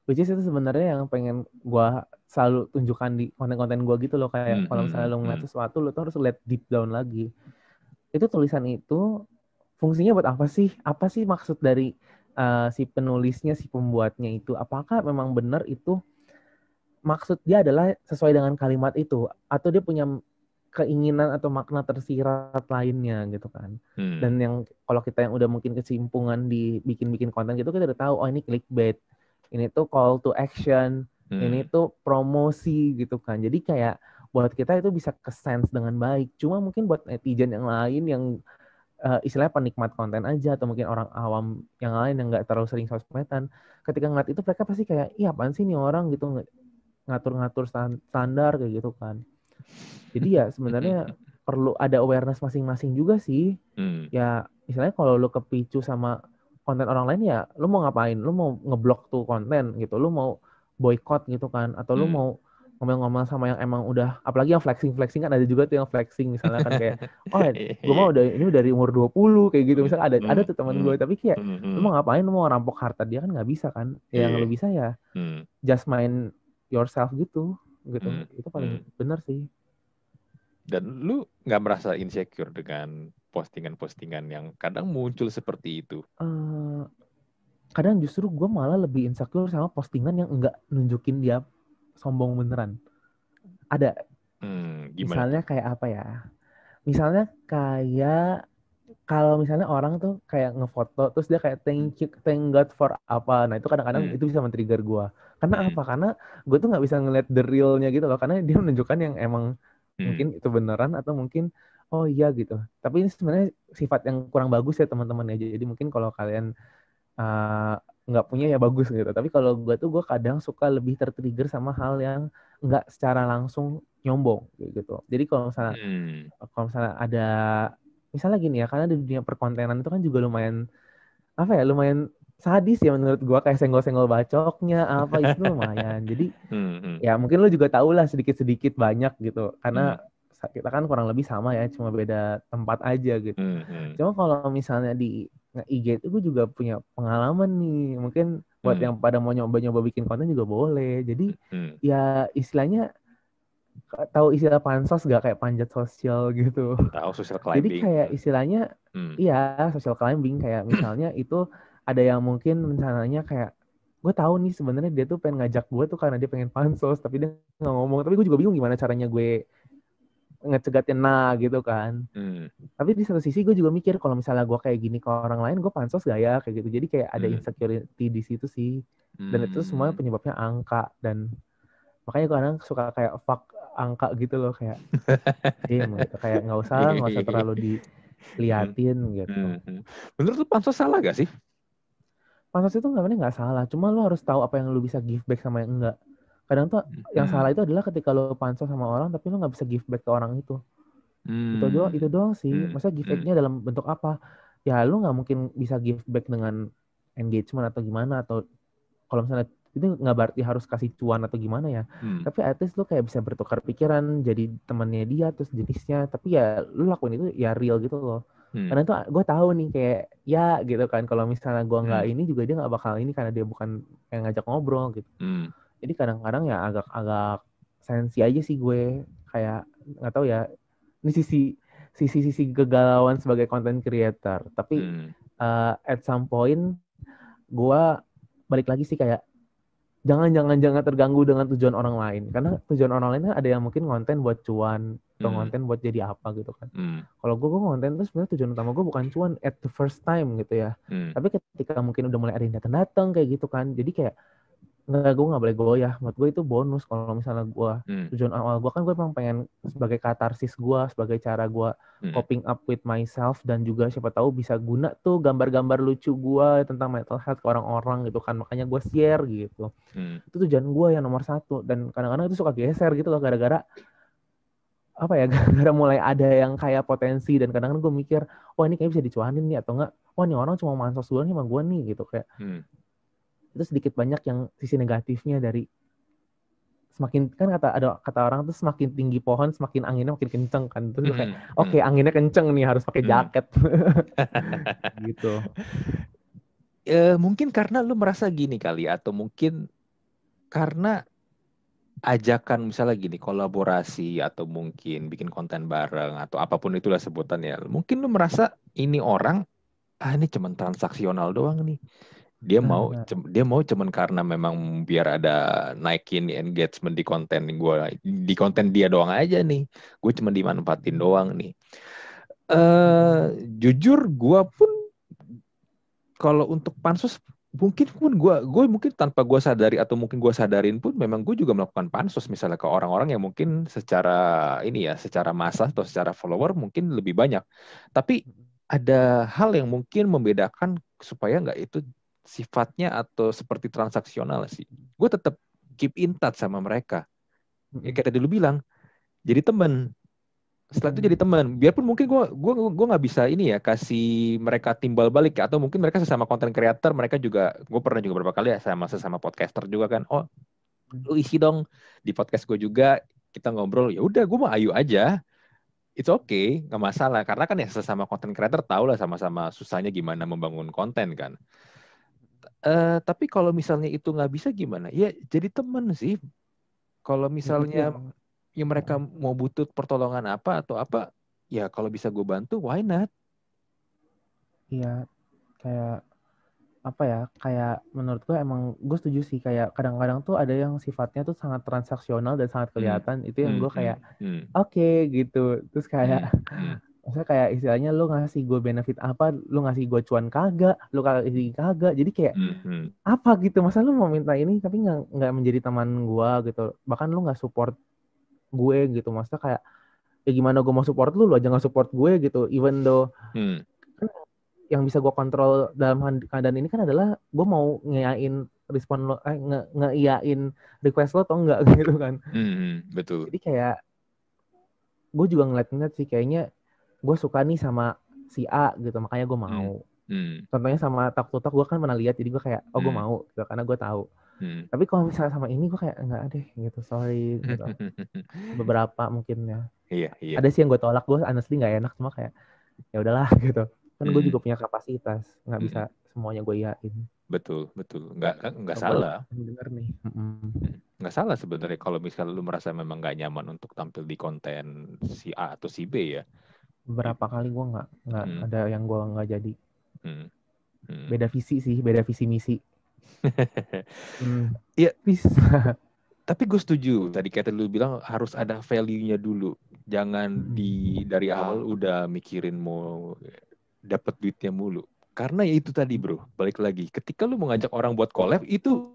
which is itu sebenarnya yang pengen gue selalu tunjukkan di konten-konten gue gitu loh, kayak kalau misalnya lo ngeliat sesuatu, lo tuh harus lihat deep down lagi, itu tulisan itu fungsinya buat apa sih, maksud dari si penulisnya, si pembuatnya itu, apakah memang benar itu maksud dia adalah sesuai dengan kalimat itu, atau dia punya keinginan atau makna tersirat lainnya gitu kan. Dan yang kalau kita yang udah mungkin kesimpungan di bikin-bikin konten gitu, kita udah tahu ini clickbait, ini tuh call to action, ini tuh promosi gitu kan. Jadi kayak buat kita itu bisa kesense dengan baik. Cuma mungkin buat netizen yang lain yang istilahnya penikmat konten aja, atau mungkin orang awam yang lain yang nggak terlalu sering sosmedan, ketika ngeliat itu mereka pasti kayak, iya apaan sih nih orang gitu, ngatur-ngatur standar kayak gitu kan. Jadi ya sebenarnya perlu ada awareness masing-masing juga sih. Ya misalnya kalau lu kepicu sama konten orang lain, ya lu mau ngapain? Lu mau ngeblok tuh konten gitu, lu mau boycott gitu kan, atau lu mau ngomel-ngomel sama yang emang udah, apalagi yang flexing-flexing kan ada juga tuh yang flexing misalnya kan kayak, gue mau udah ini dari umur 20 kayak gitu misalnya, ada tuh teman gue, tapi kayak lu mau ngapain? Lu mau rampok harta dia kan nggak bisa kan? Ya, yang lu bisa ya just main yourself gitu itu paling benar sih. Dan lu nggak merasa insecure dengan postingan-postingan yang kadang muncul seperti itu? Kadang justru gue malah lebih insecure sama postingan yang nggak nunjukin dia sombong beneran. Ada, misalnya kayak apa ya? Misalnya kayak kalau misalnya orang tuh kayak ngefoto, terus dia kayak thank God for apa. Nah itu kadang-kadang itu bisa men-trigger gue. Karena apa? Karena gue tuh nggak bisa ngeliat the real-nya gitu loh. Karena dia menunjukkan yang emang mungkin itu beneran, atau mungkin oh iya gitu. Tapi ini sebenarnya sifat yang kurang bagus ya teman-teman aja. Jadi mungkin kalau kalian nggak punya ya bagus gitu. Tapi kalau gue kadang suka lebih tertrigger sama hal yang nggak secara langsung nyombong gitu. Jadi kalau misalnya ada, misalnya gini ya, karena di dunia perkontenan itu kan juga lumayan, lumayan sadis ya menurut gua, kayak senggol-senggol bacoknya, apa itu lumayan. Jadi, ya mungkin lu juga tau lah sedikit-sedikit banyak gitu, karena kita kan kurang lebih sama ya, cuma beda tempat aja gitu. Cuma kalau misalnya di IG itu gua juga punya pengalaman nih, mungkin buat yang pada mau nyoba-nyoba bikin konten juga boleh. Jadi, ya istilahnya, tahu istilah pansos gak, kayak panjat sosial gitu. Tahu social climbing. Jadi kayak istilahnya, iya social climbing, kayak misalnya itu ada yang mungkin rencananya kayak, gue tahu nih sebenarnya dia tuh pengen ngajak gue tuh karena dia pengen pansos, tapi dia nggak ngomong. Tapi gue juga bingung gimana caranya gue ngecegatnya gitu kan. Tapi di satu sisi gue juga mikir kalau misalnya gue kayak gini ke orang lain, gue pansos gak ya kayak gitu. Jadi kayak ada insecurity di situ sih. Dan itu semuanya penyebabnya angka, dan makanya gue kadang suka kayak fuck angka gitu loh, kayak gitu. Kayak nggak usah terlalu diliatin gitu. Menurut lu pansos salah gak sih? Pansos itu nggak salah, cuma lu harus tahu apa yang lu bisa give back sama yang enggak. Kadang tuh yang salah itu adalah ketika lu pansos sama orang tapi lu nggak bisa give back ke orang itu. Itu doang sih. Maksudnya give backnya dalam bentuk apa? Ya lu nggak mungkin bisa give back dengan engagement atau gimana, atau kalau misalnya itu nggak berarti harus kasih cuan atau gimana ya. Tapi at least lu kayak bisa bertukar pikiran, jadi temannya dia, terus jenisnya. Tapi ya lu lakuin itu ya real gitu loh. Karena tuh gue tahu nih kayak ya gitu kan, kalau misalnya gue nggak ini juga dia nggak bakal ini karena dia bukan yang ngajak ngobrol gitu. Jadi kadang-kadang ya agak sensi aja sih gue, kayak nggak tahu ya ini sisi kegalauan sebagai content creator. Tapi at some point gue balik lagi sih kayak jangan terganggu dengan tujuan orang lain, karena tujuan orang lain kan ada yang mungkin konten buat cuan atau konten buat jadi apa gitu kan. Kalau gue konten terus sebenarnya tujuan utama gue bukan cuan at the first time gitu ya. Tapi ketika mungkin udah mulai ada yang datang kayak gitu kan, jadi kayak nggak, gue nggak boleh goyah. Menurut gue itu bonus. Kalau misalnya gue tujuan awal gue kan gue memang pengen sebagai katarsis gue, sebagai cara gue coping up with myself, dan juga siapa tahu bisa guna tuh gambar-gambar lucu gue tentang mental health ke orang-orang gitu kan. Makanya gue share gitu. Itu tujuan gue yang nomor satu. Dan kadang-kadang itu suka geser gitu loh, gara-gara apa ya, gara-gara mulai ada yang kayak potensi, dan kadang-kadang gue mikir, wah ini kayaknya bisa dicuanin nih, atau enggak, wah ini orang cuma mansos doang sama gue nih gitu kayak. Itu sedikit banyak yang sisi negatifnya dari semakin, kan kata orang tuh semakin tinggi pohon semakin anginnya makin kenceng kan. Terus kayak oke, anginnya kenceng nih, harus pakai jaket. Gitu. Mungkin karena lu merasa gini kali, atau mungkin karena ajakan misalnya gini, kolaborasi atau mungkin bikin konten bareng atau apapun itulah sebutannya. Mungkin lu merasa ini orang ini cuman transaksional doang nih. Dia mau cuman karena memang biar ada naikin engagement di konten gua, di konten dia doang aja nih. Gue cuman dimanfaatin doang nih. Jujur gue pun kalau untuk pansos mungkin pun gue mungkin tanpa gue sadari atau mungkin gue sadarin pun memang gue juga melakukan pansos misalnya ke orang-orang yang mungkin secara ini ya, secara massa atau secara follower mungkin lebih banyak. Tapi ada hal yang mungkin membedakan supaya nggak itu sifatnya atau seperti transaksional sih. Gue tetap keep in touch sama mereka. Ya kayak tadi lu bilang, jadi teman. Setelah itu jadi teman. Biarpun mungkin gue nggak bisa ini ya kasih mereka timbal balik, atau mungkin mereka sesama content creator, mereka juga, gue pernah juga beberapa kali ya sama sesama podcaster juga kan. Oh, lu isi dong di podcast gue juga, kita ngobrol. Ya udah, gue mau ayo aja. It's okay, nggak masalah. Karena kan ya sesama content creator tahu lah sama-sama susahnya gimana membangun konten kan. Tapi kalau misalnya itu nggak bisa gimana? Ya jadi teman sih. Kalau misalnya ya mereka mau butuh pertolongan apa atau apa, ya kalau bisa gue bantu, why not? Iya, kayak apa ya? Kayak menurut gue emang gue setuju sih. Kayak kadang-kadang tuh ada yang sifatnya tuh sangat transaksional dan sangat kelihatan. Itu yang gue kayak oke, gitu. Terus kayak maksudnya kayak istilahnya lu ngasih gue benefit apa, lu ngasih gue cuan kagak, lu kasih kagak, jadi kayak apa gitu, masa lu mau minta ini tapi nggak menjadi teman gue gitu, bahkan lu nggak support gue gitu, maksudnya kayak ya gimana gue mau support lu aja nggak support gue gitu, even though kan yang bisa gue kontrol dalam keadaan ini kan adalah gue mau ngeiyain respon lo, ngeiyain request lo atau enggak gitu kan. Betul. Jadi kayak gue juga ngeliat sih kayaknya gue suka nih sama si A gitu, makanya gue mau. Contohnya sama TikTok gue kan pernah lihat, jadi gue kayak gue mau gitu, karena gue tahu. Tapi kalau misalnya sama ini gue kayak enggak deh gitu, sorry gitu. Beberapa mungkin ya. Iya. Ada sih yang gue tolak, gue honestly enggak enak, cuma kayak ya udahlah gitu. Kan gue juga punya kapasitas, enggak bisa semuanya gue iyain. Betul. Enggak salah. Bener nih. Enggak salah sebenarnya kalau misalnya lu merasa memang enggak nyaman untuk tampil di konten si A atau si B ya. Berapa kali gue nggak ada yang gue nggak jadi. Beda visi sih, beda visi misi. Iya bisa. Tapi gue setuju tadi kata lu bilang harus ada value-nya dulu, jangan dari awal udah mikirin mau dapat duitnya mulu, karena ya itu tadi bro, balik lagi ketika lu mau ngajak orang buat collab itu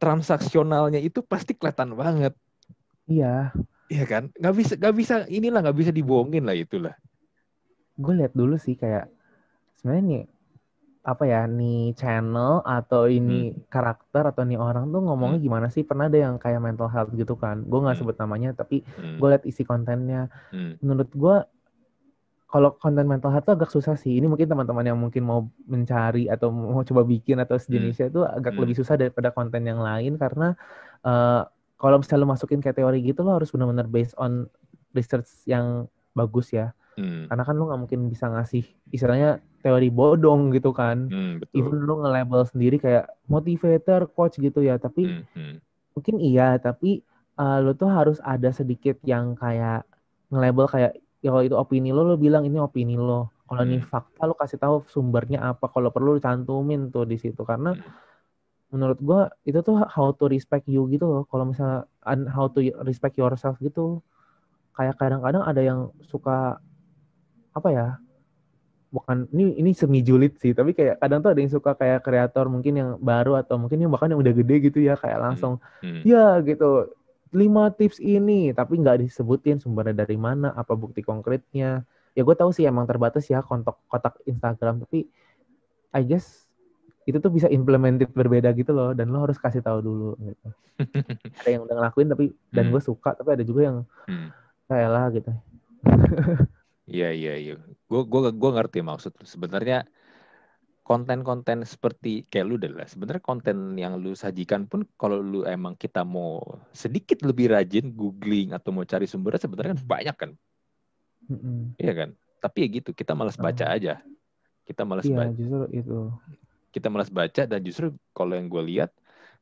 transaksionalnya itu pasti kelihatan banget. Iya. Iya kan, nggak bisa dibohongin lah itulah. Gue lihat dulu sih kayak sebenarnya nih apa ya, nih channel atau ini karakter atau nih orang tuh ngomongnya gimana sih. Pernah ada yang kayak mental health gitu kan, gue nggak sebut namanya tapi gue lihat isi kontennya. Menurut gue kalau konten mental health tuh agak susah sih. Ini mungkin teman-teman yang mungkin mau mencari atau mau coba bikin atau sejenisnya itu agak lebih susah daripada konten yang lain, karena kalau misalnya lo masukin kategori gitu, lo harus benar-benar based on research yang bagus ya. Karena kan lu gak mungkin bisa ngasih istilahnya teori bodong gitu kan. Even lu nge-label sendiri kayak motivator, coach gitu ya. Tapi mungkin iya, tapi lu tuh harus ada sedikit yang kayak nge-label kayak ya kalau itu opini lu, lu bilang ini opini lu. Kalau ini fakta, lu kasih tahu sumbernya apa. Kalau perlu cantumin tuh di situ. Karena menurut gue itu tuh how to respect you gitu loh. Kalau misalnya how to respect yourself gitu. Kayak kadang-kadang ada yang suka apa ya, bukan ini semi julid sih, tapi kayak kadang tuh ada yang suka kayak kreator mungkin yang baru atau mungkin yang bahkan yang udah gede gitu ya, kayak langsung ya gitu 5 tips ini tapi nggak disebutin sumbernya dari mana, apa bukti konkretnya. Ya gue tahu sih emang terbatas ya kotak Instagram, tapi I guess itu tuh bisa implemented berbeda gitu loh, dan lo harus kasih tahu dulu gitu. Ada yang udah ngelakuin tapi dan gue suka, tapi ada juga yang kayak lah gitu. Iya. Gue ngerti maksud lu. Sebenarnya konten-konten seperti kayak lu adalah sebenarnya konten yang lu sajikan pun kalau lu emang kita mau sedikit lebih rajin googling atau mau cari sumbernya sebenarnya kan banyak kan. Iya kan? Tapi ya gitu, kita malas baca aja. Kita malas baca. Justru itu. Kita malas baca, dan justru kalau yang gue lihat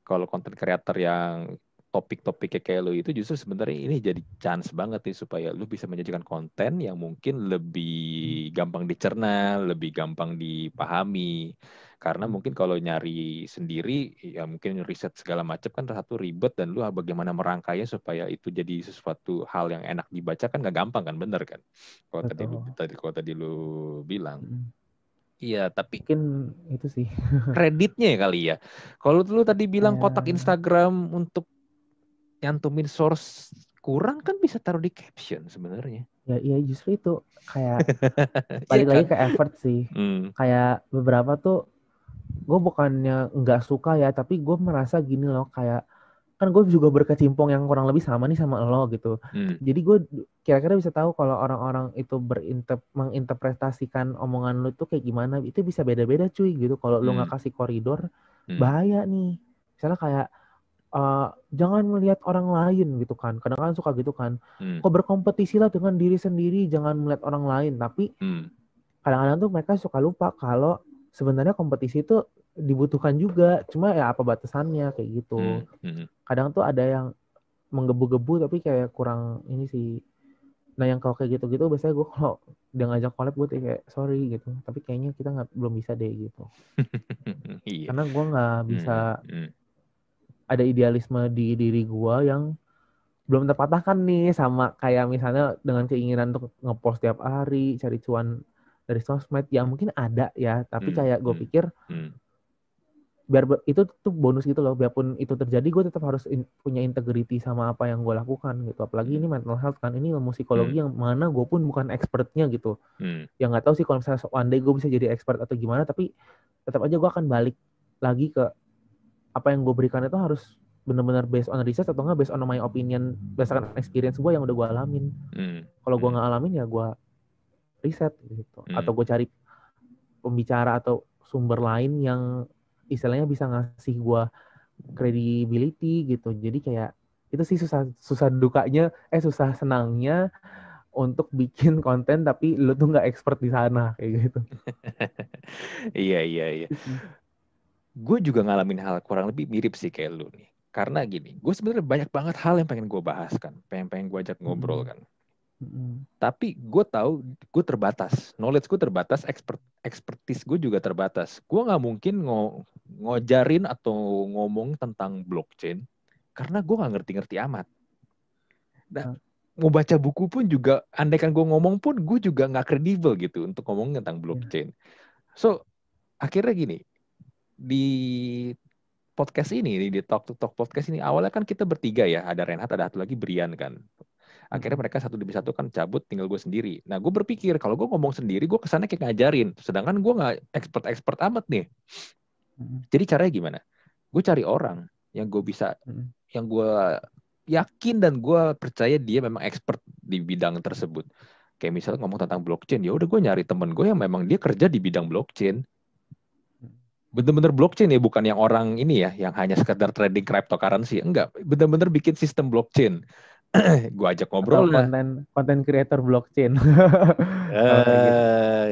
kalau konten kreator yang topik-topiknya kayak lo itu justru sebenarnya ini jadi chance banget nih supaya lo bisa menyajikan konten yang mungkin lebih gampang dicerna, lebih gampang dipahami. Karena mungkin kalau nyari sendiri, ya mungkin riset segala macam kan satu ribet, dan lo bagaimana merangkainya supaya itu jadi sesuatu hal yang enak dibaca kan nggak gampang kan, bener kan? Kalau tadi lo bilang. Iya, tapi mungkin itu sih kreditnya kali ya. Kalau lo tadi bilang kotak Instagram untuk nyantumin source kurang kan bisa taruh di caption sebenarnya. Ya justru itu kayak balik lagi ke effort sih. Kayak beberapa tuh gue bukannya nggak suka ya, tapi gue merasa gini loh, kayak kan gue juga berkecimpung yang kurang lebih sama nih sama lo gitu. Jadi gue kira-kira bisa tahu kalau orang-orang itu menginterpretasikan omongan lo tuh kayak gimana. Itu bisa beda-beda cuy gitu. Kalau lo nggak kasih koridor bahaya nih. Misalnya kayak jangan melihat orang lain gitu kan, kadang-kadang suka gitu kan, kok berkompetisilah dengan diri sendiri, jangan melihat orang lain. Tapi kadang-kadang tuh mereka suka lupa kalau sebenarnya kompetisi itu dibutuhkan juga, cuma ya apa batasannya kayak gitu. Kadang tuh ada yang menggebu-gebu tapi kayak kurang ini sih. Nah yang kalau kayak gitu-gitu biasanya gue kalau dia ngajak collab gue kayak sorry gitu, tapi kayaknya kita belum bisa deh gitu. Karena gue nggak bisa ada idealisme di diri gue yang belum terpatahkan nih, sama kayak misalnya dengan keinginan untuk ngepost tiap hari, cari cuan dari sosmed yang mungkin ada ya, tapi kayak gue pikir biar itu tuh bonus gitu loh, biarpun itu terjadi gue tetap harus punya integriti sama apa yang gue lakukan gitu. Apalagi ini mental health kan, ini ilmu psikologi yang mana gue pun bukan expertnya gitu. Ya nggak tahu sih kalau misalnya one day gue bisa jadi expert atau gimana, tapi tetap aja gue akan balik lagi ke apa yang gue berikan itu harus benar-benar based on research atau nggak based on my opinion, berdasarkan experience gue yang udah gue alamin. Kalau gue nggak alamin ya gue riset gitu, atau gue cari pembicara atau sumber lain yang istilahnya bisa ngasih gue credibility gitu. Jadi kayak itu sih susah dukanya, susah senangnya untuk bikin konten tapi lo tuh nggak expert di sana kayak gitu. Iya. Gue juga ngalamin hal kurang lebih mirip sih kayak lu nih. Karena gini, gue sebenarnya banyak banget hal yang pengen gue bahas kan. Pengen gue ajak ngobrol kan. Tapi gue tahu gue terbatas. Knowledge gue terbatas, expertise gue juga terbatas. Gue gak mungkin ngojarin atau ngomong tentang blockchain. Karena gue gak ngerti-ngerti amat. Nah, mau baca buku pun juga, andai kan gue ngomong pun, gue juga gak kredibel gitu untuk ngomong tentang blockchain. So, akhirnya gini. Di podcast ini, di Talk to Talk podcast ini, awalnya kan kita bertiga ya, ada Reinhardt, ada satu lagi Brian kan. Akhirnya mereka satu demi satu kan cabut, tinggal gue sendiri. Nah gue berpikir, kalau gue ngomong sendiri, gue kesana kayak ngajarin, sedangkan gue gak expert-expert amat nih. Jadi caranya gimana? Gue cari orang yang gue bisa, yang gue yakin dan gue percaya dia memang expert di bidang tersebut. Kayak misalnya ngomong tentang blockchain, ya udah gue nyari temen gue yang memang dia kerja di bidang blockchain. Bener-bener blockchain ya, bukan yang orang ini ya, yang hanya sekedar trading cryptocurrency. Enggak, bener-bener bikin sistem blockchain. gue ajak ngobrol lah. Konten creator blockchain.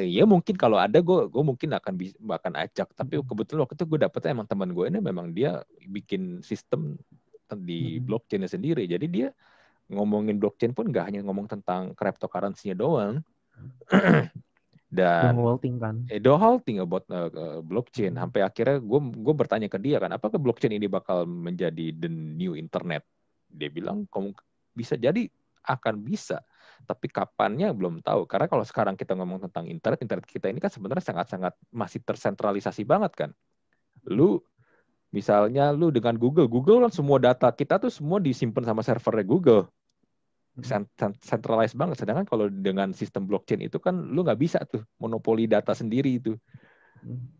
Ya mungkin kalau ada gue mungkin akan ajak. Tapi kebetulan waktu itu gue dapetnya emang teman gue ini memang dia bikin sistem di blockchainnya sendiri. Jadi dia ngomongin blockchain pun gak hanya ngomong tentang cryptocurrency-nya doang. Dan the whole thing kan. The whole thing about blockchain. Sampai akhirnya gue bertanya ke dia kan, apakah blockchain ini bakal menjadi the new internet? Dia bilang bisa jadi akan bisa, tapi kapannya belum tahu. Karena kalau sekarang kita ngomong tentang internet kita ini kan sebenarnya sangat-sangat masih tersentralisasi banget kan. Lu misalnya lu dengan Google kan semua data kita tuh semua disimpan sama servernya Google. Centralized banget. Sedangkan kalau dengan sistem blockchain itu kan lu nggak bisa tuh monopoli data sendiri itu.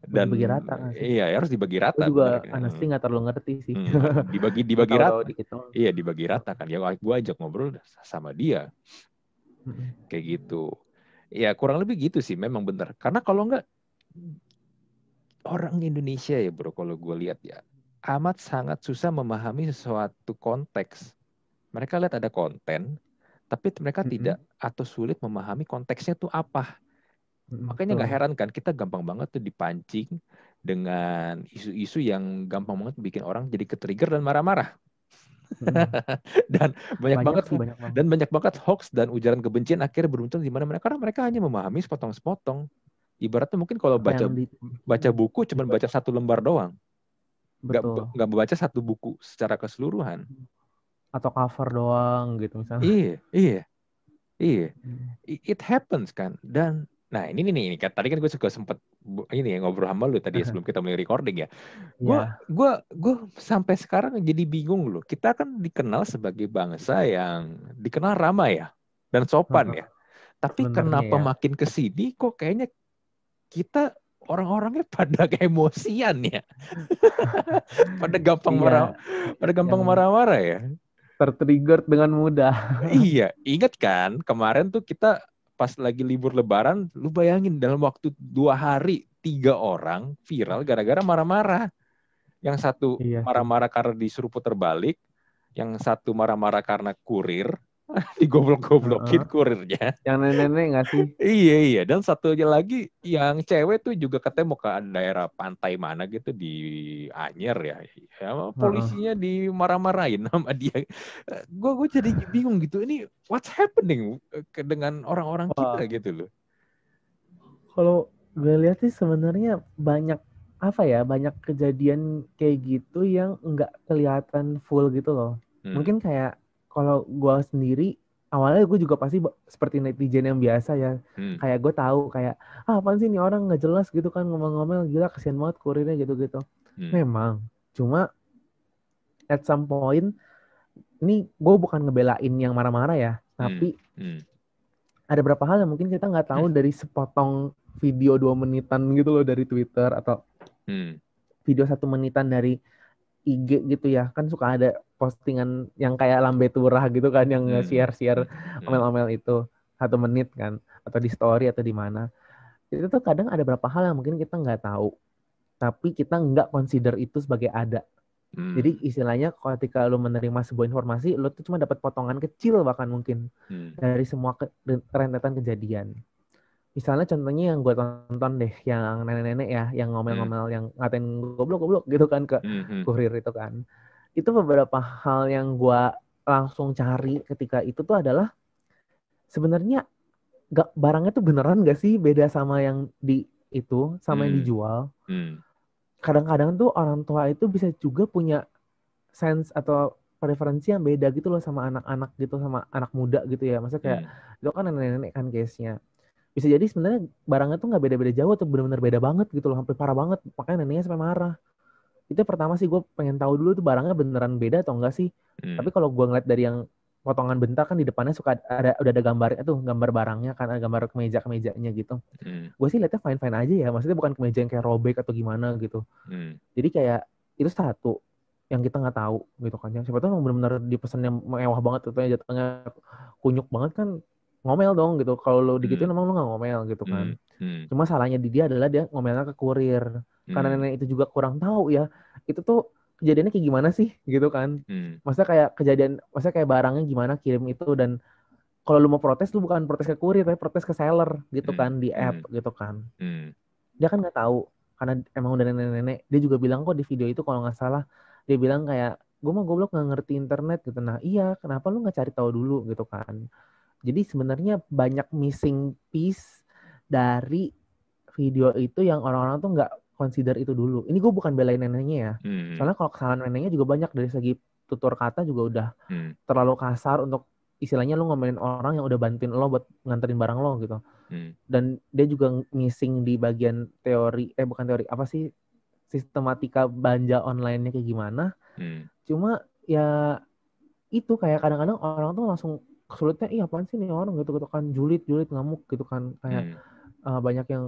Dan dibagi rata. Iya, harus dibagi rata. Juga honestly nggak terlalu ngerti sih. Dibagi rata. Iya, dibagi rata kan. Ya gue ajak ngobrol sama dia. Kayak gitu. Ya kurang lebih gitu sih memang bener. Karena kalau nggak orang Indonesia ya bro, kalau gue lihat ya amat sangat susah memahami sesuatu konteks. Mereka lihat ada konten, tapi mereka tidak atau sulit memahami konteksnya tuh apa. Makanya nggak heran kan kita gampang banget tuh dipancing dengan isu-isu yang gampang banget bikin orang jadi ketrigger dan marah-marah. Dan banyak banget dan banyak banget hoax dan ujaran kebencian akhirnya bermunculan di mana-mana karena mereka hanya memahami sepotong-sepotong. Ibaratnya mungkin kalau baca buku cuma baca satu lembar doang, nggak membaca satu buku secara keseluruhan. Atau cover doang gitu misalnya. Iya. It happens kan. Dan nah ini tadi kan gue suka sempat ini ya, ngobrol sama lu tadi sebelum kita mulai recording ya. Gue sampai sekarang jadi bingung loh. Kita kan dikenal sebagai bangsa yang dikenal ramah ya dan sopan ya. Tapi kenapa makin kesini kok kayaknya kita orang-orangnya pada emosian ya. pada gampang marah-marah ya. Tertrigger dengan mudah. Iya, ingat kan kemarin tuh kita pas lagi libur lebaran, lu bayangin dalam waktu 2 hari 3 orang viral gara-gara marah-marah. Yang satu marah-marah karena disuruh putar balik, yang satu marah-marah karena kurir digoblok-goblokin kurirnya. Yang nenek-nenek nggak sih? iya, dan satunya lagi yang cewek tuh juga katanya mau ke daerah pantai mana gitu di Anyer ya polisinya dimarah-marahin sama dia. Gue jadi bingung gitu, ini what's happening dengan orang-orang kita gitu loh. Kalau gue lihat sih sebenarnya banyak kejadian kayak gitu yang nggak kelihatan full gitu loh. Mungkin kayak kalau gue sendiri, awalnya gue juga pasti seperti netizen yang biasa ya. Kayak gue tahu kayak, apaan sih nih orang gak jelas gitu kan, ngomel-ngomel, gila kasihan banget kurirnya gitu-gitu. Memang, cuma at some point, ini gue bukan ngebelain yang marah-marah ya, tapi ada beberapa hal yang mungkin kita gak tahu dari sepotong video 2 menitan gitu loh dari Twitter, atau video 1 menitan dari IG gitu ya, kan suka ada postingan yang kayak lambe turah gitu kan, yang share-share omel-omel itu 1 menit kan, atau di story atau di mana. Itu tuh kadang ada beberapa hal yang mungkin kita nggak tahu, tapi kita nggak consider itu sebagai ada. Jadi istilahnya ketika lu menerima sebuah informasi, lu tuh cuma dapat potongan kecil bahkan mungkin dari semua rentetan kejadian. Misalnya contohnya yang gue tonton deh, yang nenek-nenek ya, yang ngomel-ngomel, yang ngatain goblok-goblok gitu kan ke kurir itu kan. Itu beberapa hal yang gue langsung cari ketika itu tuh adalah sebenarnya barangnya tuh beneran gak sih beda sama yang di itu, sama yang dijual. Kadang-kadang tuh orang tua itu bisa juga punya sense atau preferensi yang beda gitu loh sama anak-anak gitu, sama anak muda gitu ya. Maksudnya kayak, itu kan nenek-nenek kan case-nya. Bisa jadi sebenarnya barangnya tuh gak beda-beda jauh atau bener-bener beda banget gitu loh, hampir parah banget. Makanya neneknya sampai marah. Itu pertama sih gue pengen tahu dulu tuh barangnya beneran beda atau enggak sih. Tapi kalau gue ngeliat dari yang potongan bentar kan di depannya suka udah ada gambarnya tuh, gambar barangnya kan, ada gambar kemeja-kemejanya gitu. Gue sih liatnya fine-fine aja ya, maksudnya bukan kemeja yang kayak robek atau gimana gitu. Jadi kayak itu satu yang kita nggak tahu gitu kan. Siapa tuh emang benar-benar dipesan yang mewah banget atau jatuhnya kunyuk banget kan, ngomel dong gitu. Kalau lo digituin emang lo nggak ngomel gitu kan. Cuma salahnya di dia adalah dia ngomelnya ke kurir. Karena nenek itu juga kurang tahu ya. Itu tuh kejadiannya kayak gimana sih gitu kan. Maksudnya kayak kejadian, maksudnya kayak barangnya gimana kirim itu, dan kalau lu mau protes lu bukan protes ke kurir tapi protes ke seller gitu kan di app gitu kan. Dia kan nggak tahu karena emang udah nenek-nenek. Dia juga bilang kok di video itu kalau nggak salah dia bilang kayak gue mah goblok nggak ngerti internet gitu. Nah iya, kenapa lu nggak cari tahu dulu gitu kan. Jadi sebenarnya banyak missing piece dari video itu yang orang-orang tuh nggak consider itu dulu. Ini gue bukan belain neneknya ya. Soalnya kalau kesalahan neneknya juga banyak, dari segi tutur kata juga udah terlalu kasar untuk istilahnya lu ngomelin orang yang udah bantuin lo buat nganterin barang lo gitu. Dan dia juga missing di bagian teori, bukan teori, apa sih, sistematika belanja online-nya kayak gimana. Cuma ya itu kayak kadang-kadang orang tuh langsung kesulitnya, iya apaan sih nih orang gitu-gitu kan, julid-julid ngamuk gitu kan. Kayak banyak yang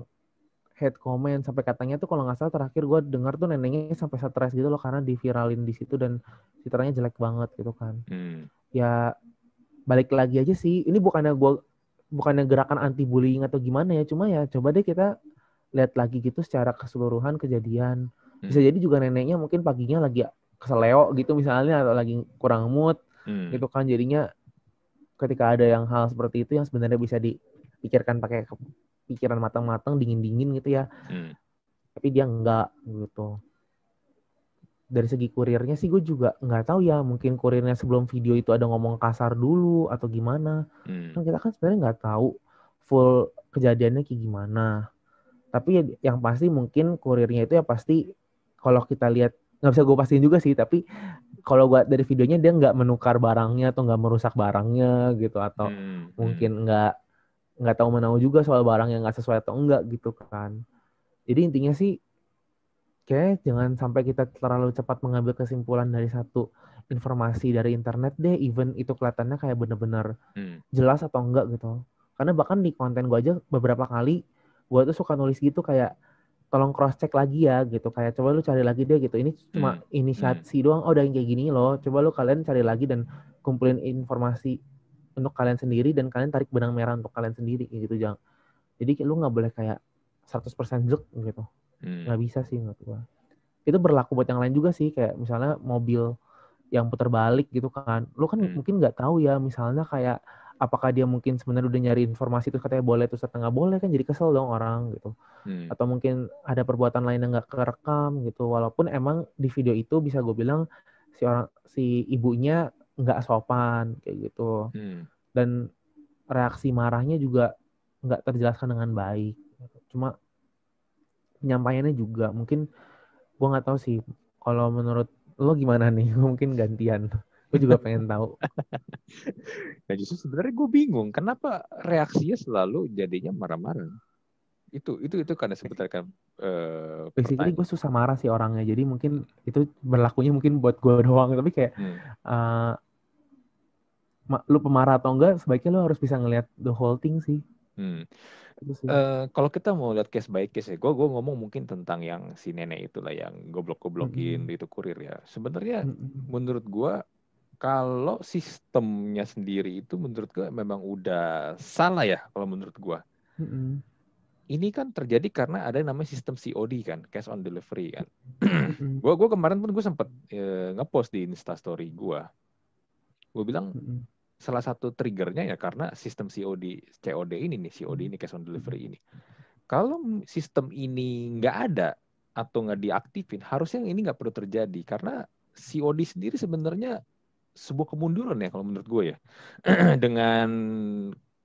hate comment, sampai katanya tuh kalau nggak salah terakhir gue dengar tuh neneknya sampai stres gitu loh karena diviralin di situ dan citranya jelek banget gitu kan. Ya balik lagi aja sih, ini bukannya gerakan anti bullying atau gimana ya, cuma ya coba deh kita lihat lagi gitu secara keseluruhan kejadian. Bisa jadi juga neneknya mungkin paginya lagi keseleo gitu misalnya, atau lagi kurang mood gitu kan. Jadinya ketika ada yang hal seperti itu yang sebenarnya bisa dipikirkan pakai pikiran matang-matang, dingin-dingin gitu ya. Tapi dia enggak gitu. Dari segi kurirnya sih gue juga enggak tahu ya, mungkin kurirnya sebelum video itu ada ngomong kasar dulu atau gimana. Kan kita kan sebenarnya enggak tahu full kejadiannya kayak gimana. Tapi yang pasti mungkin kurirnya itu ya pasti kalau kita lihat, enggak bisa gue pastiin juga sih, tapi kalau gue dari videonya dia enggak menukar barangnya atau enggak merusak barangnya gitu, atau mungkin nggak tahu menau juga soal barang yang nggak sesuai atau enggak gitu kan. Jadi intinya sih kayak jangan sampai kita terlalu cepat mengambil kesimpulan dari satu informasi dari internet deh, even itu kelihatannya kayak bener-bener jelas atau enggak gitu. Karena bahkan di konten gue aja beberapa kali gue tuh suka nulis gitu kayak tolong cross check lagi ya gitu, kayak coba lu cari lagi deh gitu, ini cuma inisiasi doang, oh udah yang kayak gini loh, coba lu kalian cari lagi dan kumpulin informasi untuk kalian sendiri, dan kalian tarik benang merah untuk kalian sendiri gitu. Jangan, jadi lu nggak boleh kayak 100% jelek gitu, nggak bisa sih menurut gua. Itu berlaku buat yang lain juga sih, kayak misalnya mobil yang putar balik gitu kan, lu kan mungkin nggak tahu ya misalnya kayak apakah dia mungkin sebenarnya udah nyari informasi terus katanya boleh terus ternyata nggak boleh, kan jadi kesel dong orang gitu. Atau mungkin ada perbuatan lain yang nggak kerekam gitu, walaupun emang di video itu bisa gue bilang si ibunya nggak sopan kayak gitu, dan reaksi marahnya juga nggak terjelaskan dengan baik. Cuma penyampaiannya juga mungkin gue nggak tahu sih, kalau menurut lo gimana nih? Mungkin gantian, gue juga pengen tahu. Nah justru sebenarnya gue bingung kenapa reaksinya selalu jadinya marah-marah. Itu karena sebetulnya kan basically gue susah marah sih orangnya, jadi mungkin itu berlakunya mungkin buat gue doang, tapi kayak lu pemarah atau enggak, sebaiknya lu harus bisa ngelihat the whole thing sih. Kalau kita mau lihat case by case ya, gue ngomong mungkin tentang yang si nenek itulah yang goblok-goblokin itu kurir ya. Sebenarnya menurut gue kalau sistemnya sendiri itu menurut gue memang udah salah ya kalau menurut gue. Ini kan terjadi karena ada namanya sistem COD kan, cash on delivery kan. Gue kemarin pun gue sempet ngepost di Instastory gue. Gue bilang salah satu triggernya ya karena sistem COD ini nih, COD ini cash on delivery ini. Kalau sistem ini nggak ada atau nggak diaktifin, harusnya ini nggak perlu terjadi karena COD sendiri sebenarnya sebuah kemunduran ya kalau menurut gue ya. Dengan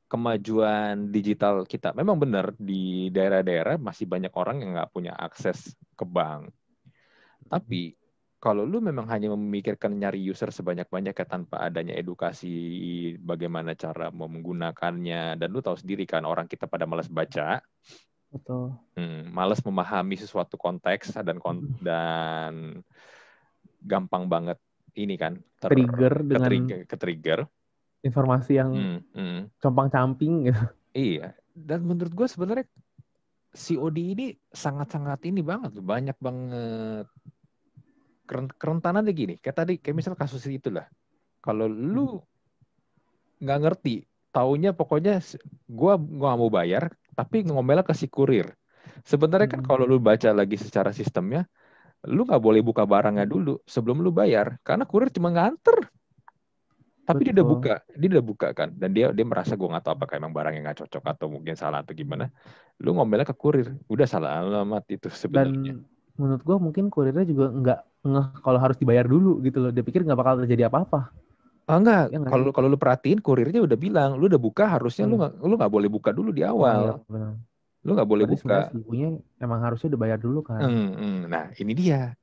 kemajuan digital kita. Memang benar di daerah-daerah masih banyak orang yang nggak punya akses ke bank. Tapi kalau lu memang hanya memikirkan nyari user sebanyak-banyaknya tanpa adanya edukasi bagaimana cara mau menggunakannya, dan lu tahu sendiri kan orang kita pada malas baca. Betul. Malas memahami sesuatu konteks dan gampang banget ini kan ke-trigger. Informasi yang compang-camping gitu. Iya. Dan menurut gue sebenarnya COD ini sangat-sangat ini banget. Banyak banget kerentanan deh gini. Kayak tadi, kayak misal kasus itu lah. Kalau lu nggak ngerti, taunya pokoknya gue nggak mau bayar, tapi ngomelnya ke si kurir. Sebenarnya kan kalau lu baca lagi secara sistemnya, lu nggak boleh buka barangnya dulu sebelum lu bayar, karena kurir cuma nganter. Tapi dia udah buka kan, dan dia merasa gue nggak tahu apakah emang barangnya nggak cocok atau mungkin salah atau gimana. Lu ngomelnya ke kurir, udah salah alamat itu sebenarnya. Dan menurut gue mungkin kurirnya juga nggak ngeh kalau harus dibayar dulu gitu loh, dia pikir nggak bakal terjadi apa-apa. Ah enggak, ya, kalau lu perhatiin kurirnya udah bilang, lu udah buka harusnya lu nggak boleh buka dulu di awal. Ya, benar. Lu nggak boleh buka. Ibunya emang harusnya udah bayar dulu kan. Nah ini dia,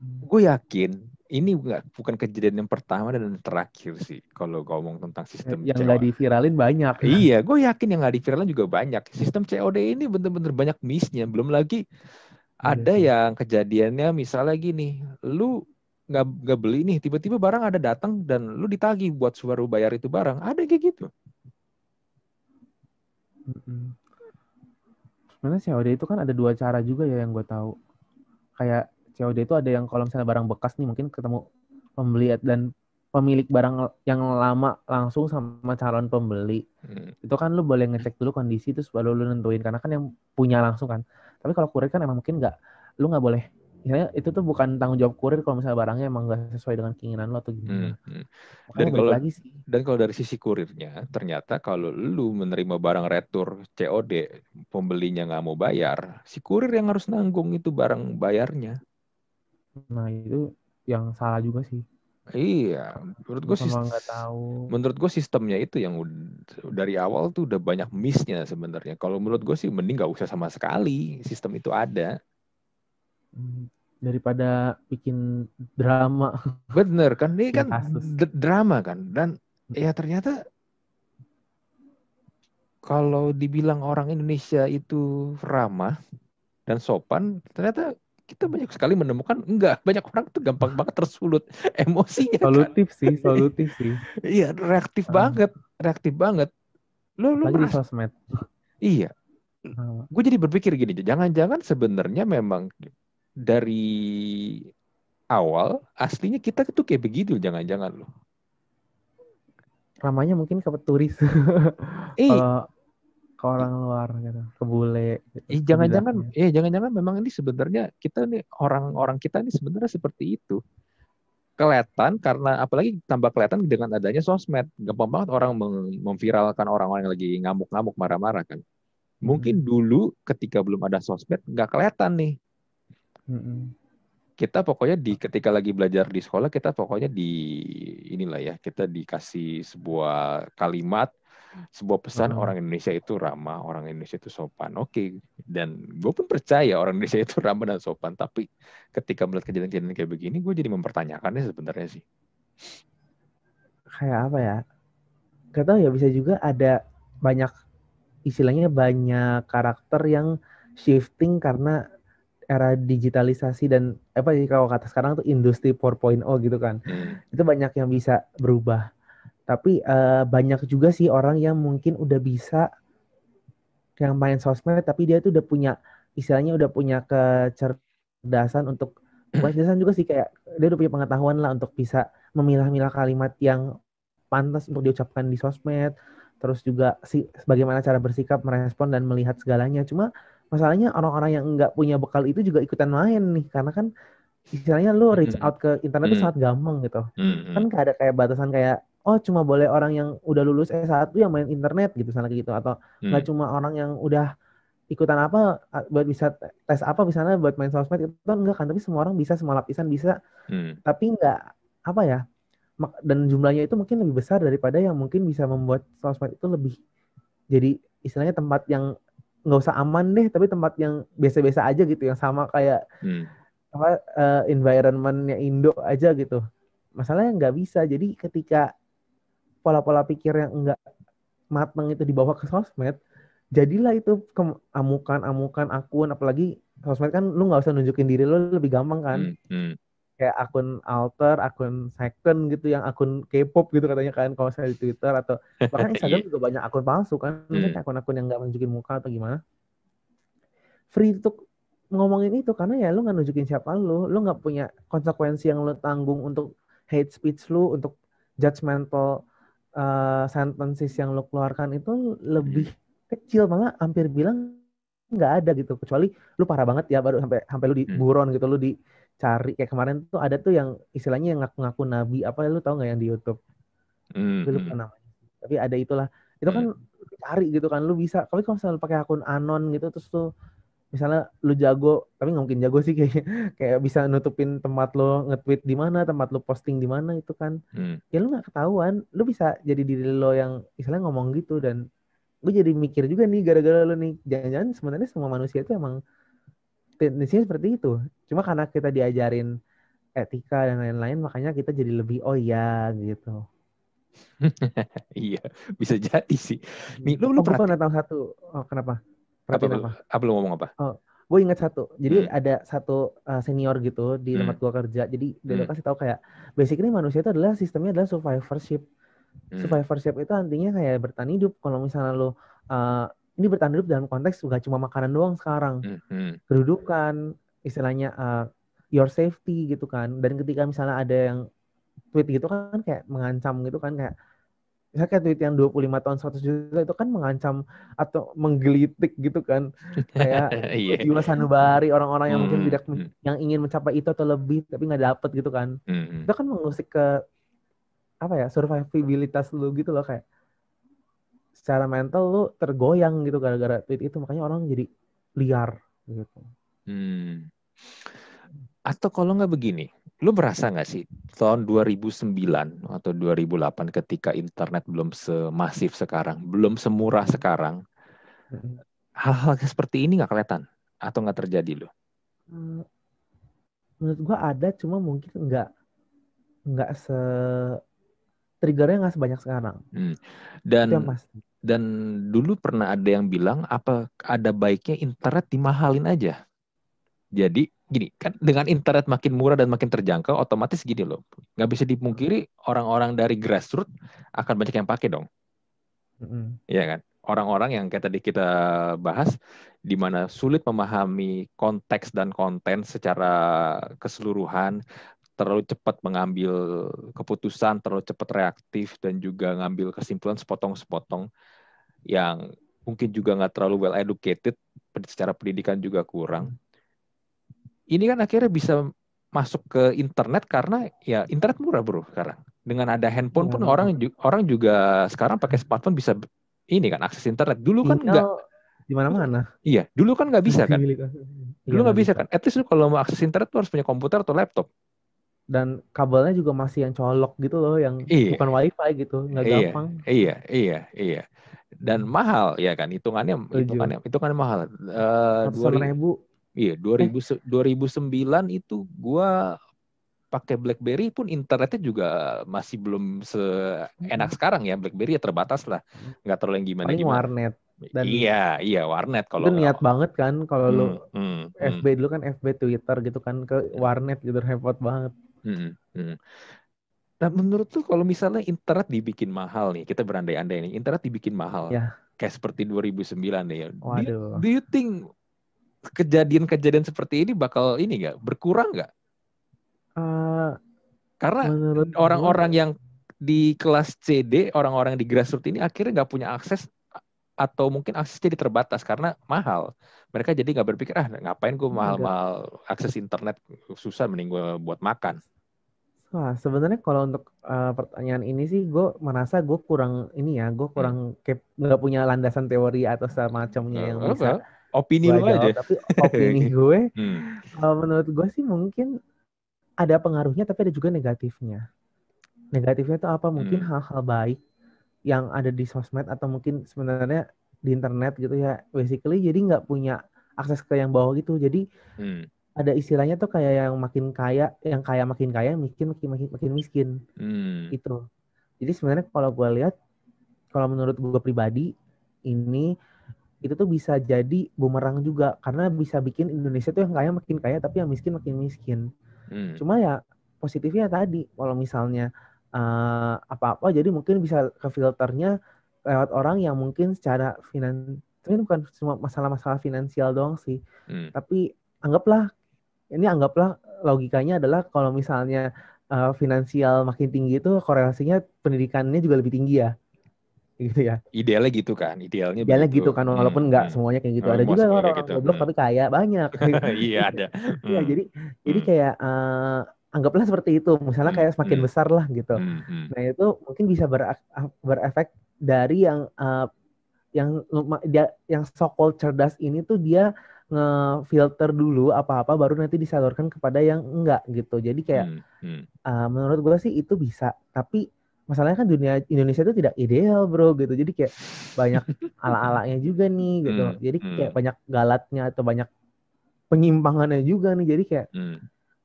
gue yakin. Ini bukan kejadian yang pertama dan terakhir sih kalau ngomong tentang sistem yang COD. Yang nggak diviralin banyak. Kan? Iya, gue yakin yang nggak diviralin juga banyak. Sistem COD ini bener-bener banyak miss-nya. Belum lagi ada yang kejadiannya misalnya gini, lu nggak beli nih, tiba-tiba barang ada datang dan lu ditagih buat suruh bayar itu barang. Ada kayak gitu. Sebenarnya COD itu kan ada dua cara juga ya yang gue tahu. Kayak COD itu ada yang kalau misalnya barang bekas nih mungkin ketemu pembeli dan pemilik barang yang lama langsung sama calon pembeli. Itu kan lu boleh ngecek dulu kondisi terus baru lu nentuin, karena kan yang punya langsung kan. Tapi kalau kurir kan emang mungkin lu nggak boleh. Misalnya itu tuh bukan tanggung jawab kurir kalau misalnya barangnya emang nggak sesuai dengan keinginan lu atau gimana. Dan kalau dari sisi kurirnya, ternyata kalau lu menerima barang retur COD, pembelinya nggak mau bayar, si kurir yang harus nanggung itu barang bayarnya. Nah itu yang salah juga sih. Iya, menurut gue sistemnya itu yang dari awal tuh udah banyak miss-nya sebenarnya. Kalau menurut gue sih mending nggak usah sama sekali sistem itu ada, daripada bikin drama. Bener kan, ini kan drama kan. Dan ya ternyata kalau dibilang orang Indonesia itu ramah dan sopan, ternyata kita banyak sekali menemukan enggak, banyak orang tuh gampang banget tersulut emosinya. Solutif sih. Iya, reaktif banget. Lu lagi merasa di sosmed. Iya. Gue jadi berpikir gini, jangan-jangan sebenarnya memang dari awal aslinya kita tuh kayak begitu, jangan-jangan lo. Ramanya mungkin ke turis. Ke orang luar gitu, ke bule. Jangan-jangan memang ini sebenarnya kita nih, orang-orang kita ini sebenarnya seperti itu. Kelihatan, karena apalagi tambah kelihatan dengan adanya sosmed, gampang banget orang memviralkan orang-orang yang lagi ngamuk-ngamuk, marah-marah kan. Mungkin dulu ketika belum ada sosmed nggak kelihatan nih. Kita pokoknya ketika lagi belajar di sekolah, kita pokoknya kita dikasih sebuah kalimat, sebuah pesan, orang Indonesia itu ramah, orang Indonesia itu sopan. Oke, dan gue pun percaya orang Indonesia itu ramah dan sopan, tapi ketika melihat kejadian-kejadian kayak begini, gue jadi mempertanyakannya sebenarnya sih. Kayak apa ya? Gak tau ya, bisa juga ada banyak, istilahnya banyak karakter yang shifting karena era digitalisasi dan kalau kata sekarang tuh industri 4.0 gitu kan. Itu banyak yang bisa berubah. Tapi banyak juga sih orang yang mungkin udah bisa yang main sosmed, tapi dia tuh udah punya, istilahnya udah punya kecerdasan untuk kecerdasan juga sih, kayak dia udah punya pengetahuan lah untuk bisa memilah-milah kalimat yang pantas untuk diucapkan di sosmed, terus juga bagaimana cara bersikap, merespon dan melihat segalanya. Cuma masalahnya orang-orang yang nggak punya bekal itu juga ikutan main nih, karena kan istilahnya lu reach out ke internet itu sangat gampang gitu. Kan nggak ada kayak batasan kayak cuma boleh orang yang udah lulus S1 yang main internet gitu, misalnya gitu, atau nggak cuma orang yang udah ikutan apa buat bisa tes apa misalnya buat main sosmed itu kan enggak kan, tapi semua orang bisa, semua lapisan bisa. Tapi nggak apa ya, dan jumlahnya itu mungkin lebih besar daripada yang mungkin bisa membuat sosmed itu lebih jadi istilahnya tempat yang nggak usah aman deh, tapi tempat yang biasa-biasa aja gitu, yang sama kayak environmentnya Indo aja gitu. Masalahnya nggak bisa, jadi ketika pola-pola pikir yang nggak matang itu dibawa ke sosmed, jadilah itu amukan-amukan akun, apalagi sosmed kan lu nggak usah nunjukin diri lu, lebih gampang kan. Kayak akun alter, akun second gitu, yang akun K-pop gitu katanya kan kalau saya di Twitter, atau bahkan Instagram juga banyak akun palsu kan, akun-akun yang nggak nunjukin muka atau gimana. Free untuk ngomongin itu karena ya lu nggak nunjukin siapa lu nggak punya konsekuensi yang lu tanggung untuk hate speech lu, untuk judgmental sentences yang lu keluarkan itu lebih kecil, malah hampir bilang nggak ada gitu, kecuali lu parah banget ya baru sampai lu di buron gitu, lu di cari kayak kemarin tuh ada tuh yang istilahnya yang ngaku-ngaku nabi apa lu tau nggak yang di YouTube itu lupa namanya tapi ada itulah itu kan cari gitu kan lu bisa tapi kalau misalnya pakai akun anon gitu terus tuh misalnya lu jago tapi nggak mungkin jago sih kayak bisa nutupin tempat lu nge-tweet di mana tempat lu posting di mana itu kan ya lu nggak ketahuan lu bisa jadi diri lo yang istilahnya ngomong gitu dan gue jadi mikir juga nih gara-gara lu nih jangan-jangan sebenarnya semua manusia itu emang tendensinya seperti itu. Cuma karena kita diajarin etika dan lain-lain, makanya kita jadi lebih, oh iya, gitu. Iya, bisa jadi sih. Nih, lu pernah tahu satu, oh kenapa? Apa lu ngomong apa? Oh, gue ingat satu. Jadi ada satu senior gitu di tempat gue kerja. Jadi dia kasih tahu kayak, basically manusia itu adalah sistemnya adalah survivorship. Survivorship itu artinya kayak bertahan hidup. Kalau misalnya lu... ini bertahan hidup dalam konteks bukan cuma makanan doang sekarang. Kedudukan, istilahnya your safety gitu kan. Dan ketika misalnya ada yang tweet gitu kan kayak mengancam gitu kan. Kayak misalnya kayak tweet yang 25 tahun 100 juta itu kan mengancam atau menggelitik gitu kan. Kayak jiwa sanubari orang-orang yang mungkin tidak yang ingin mencapai itu atau lebih tapi gak dapet gitu kan. Itu kan mengusik ke apa ya survivabilitas lu gitu loh kayak. Secara mental lu tergoyang gitu gara-gara tweet itu makanya orang jadi liar gitu. Atau kalau nggak begini, lu merasa nggak sih tahun 2009 atau 2008 ketika internet belum semasif sekarang, belum semurah sekarang, hal-hal seperti ini nggak kelihatan atau nggak terjadi lu? Menurut gua ada, cuma mungkin nggak se triggernya nggak sebanyak sekarang. Dan dulu pernah ada yang bilang apa ada baiknya internet dimahalin aja. Jadi gini kan dengan internet makin murah dan makin terjangkau otomatis gini loh. Nggak bisa dipungkiri orang-orang dari grassroots akan banyak yang pakai dong. Iya kan? Orang-orang yang kayak tadi kita bahas di mana sulit memahami konteks dan konten secara keseluruhan. Terlalu cepat mengambil keputusan, terlalu cepat reaktif, dan juga ngambil kesimpulan sepotong-sepotong yang mungkin juga nggak terlalu well educated, secara pendidikan juga kurang. Ini kan akhirnya bisa masuk ke internet karena ya internet murah bro sekarang. Dengan ada handphone pun orang juga sekarang pakai smartphone bisa ini kan akses internet. Dulu kan nggak di mana-mana. Iya, dulu kan nggak bisa kan. Dulu nggak bisa kan. At least kalau mau akses internet tuh harus punya komputer atau laptop. Dan kabelnya juga masih yang colok gitu loh, yang bukan wifi gitu, nggak gampang. Iya. Dan mahal ya kan, hitungannya mahal. 2.000. Iya, 2009 itu gua pakai BlackBerry pun internetnya juga masih belum seenak sekarang ya. BlackBerry ya terbatas lah, nggak terlalu yang gimana. Warnet. Dan iya warnet kalau itu niat banget kan kalau lu FB dulu kan FB Twitter gitu kan ke warnet gitu repot banget. Nah menurut tuh kalau misalnya internet dibikin mahal nih, kita berandai-andai nih, internet dibikin mahal. Ya. Kayak seperti 2009 nih ya. Do you think kejadian-kejadian seperti ini bakal ini nggak? Berkurang nggak? Karena orang-orang yang di kelas CD, orang-orang di grassroots ini akhirnya nggak punya akses atau mungkin aksesnya terbatas karena mahal. Mereka jadi nggak berpikir, ngapain gue mahal-mahal akses internet susah, mending gue buat makan. Wah, sebenarnya kalau untuk pertanyaan ini sih, gue merasa gue kurang ini ya, gue kurang nggak punya landasan teori atau semacamnya yang bisa. Opini lu aja. Tapi opini gue, menurut gue sih mungkin ada pengaruhnya, tapi ada juga negatifnya. Negatifnya itu apa? Mungkin hal-hal baik yang ada di sosmed atau mungkin sebenarnya di internet gitu ya, basically jadi nggak punya akses ke yang bawah gitu. Jadi ada istilahnya tuh kayak yang kaya makin kaya, miskin makin miskin itu. Jadi sebenarnya kalau gue lihat, kalau menurut gue pribadi ini itu tuh bisa jadi bumerang juga karena bisa bikin Indonesia tuh yang kaya makin kaya tapi yang miskin makin miskin. Cuma ya positifnya tadi kalau misalnya apa-apa jadi mungkin bisa ke filternya lewat orang yang mungkin secara ini bukan semua masalah-masalah finansial doang sih, tapi anggaplah logikanya adalah kalau misalnya finansial makin tinggi itu korelasinya pendidikannya juga lebih tinggi ya. gitu ya. Idealnya gitu kan, idealnya begitu. Gitu kan, walaupun nggak semuanya kayak gitu. Ada juga orang gitu. Goblok tapi kaya banyak. Iya ada. Iya jadi kayak anggaplah seperti itu. Misalnya kayak semakin besar lah gitu. Nah itu mungkin bisa berefek dari yang so-called cerdas ini tuh dia ngefilter dulu apa-apa baru nanti disalurkan kepada yang enggak gitu. Jadi kayak menurut gue sih itu bisa, tapi masalahnya kan dunia Indonesia itu tidak ideal bro gitu. Jadi kayak banyak ala-alanya juga nih gitu. Jadi kayak banyak galatnya atau banyak penyimpangannya juga nih. Jadi kayak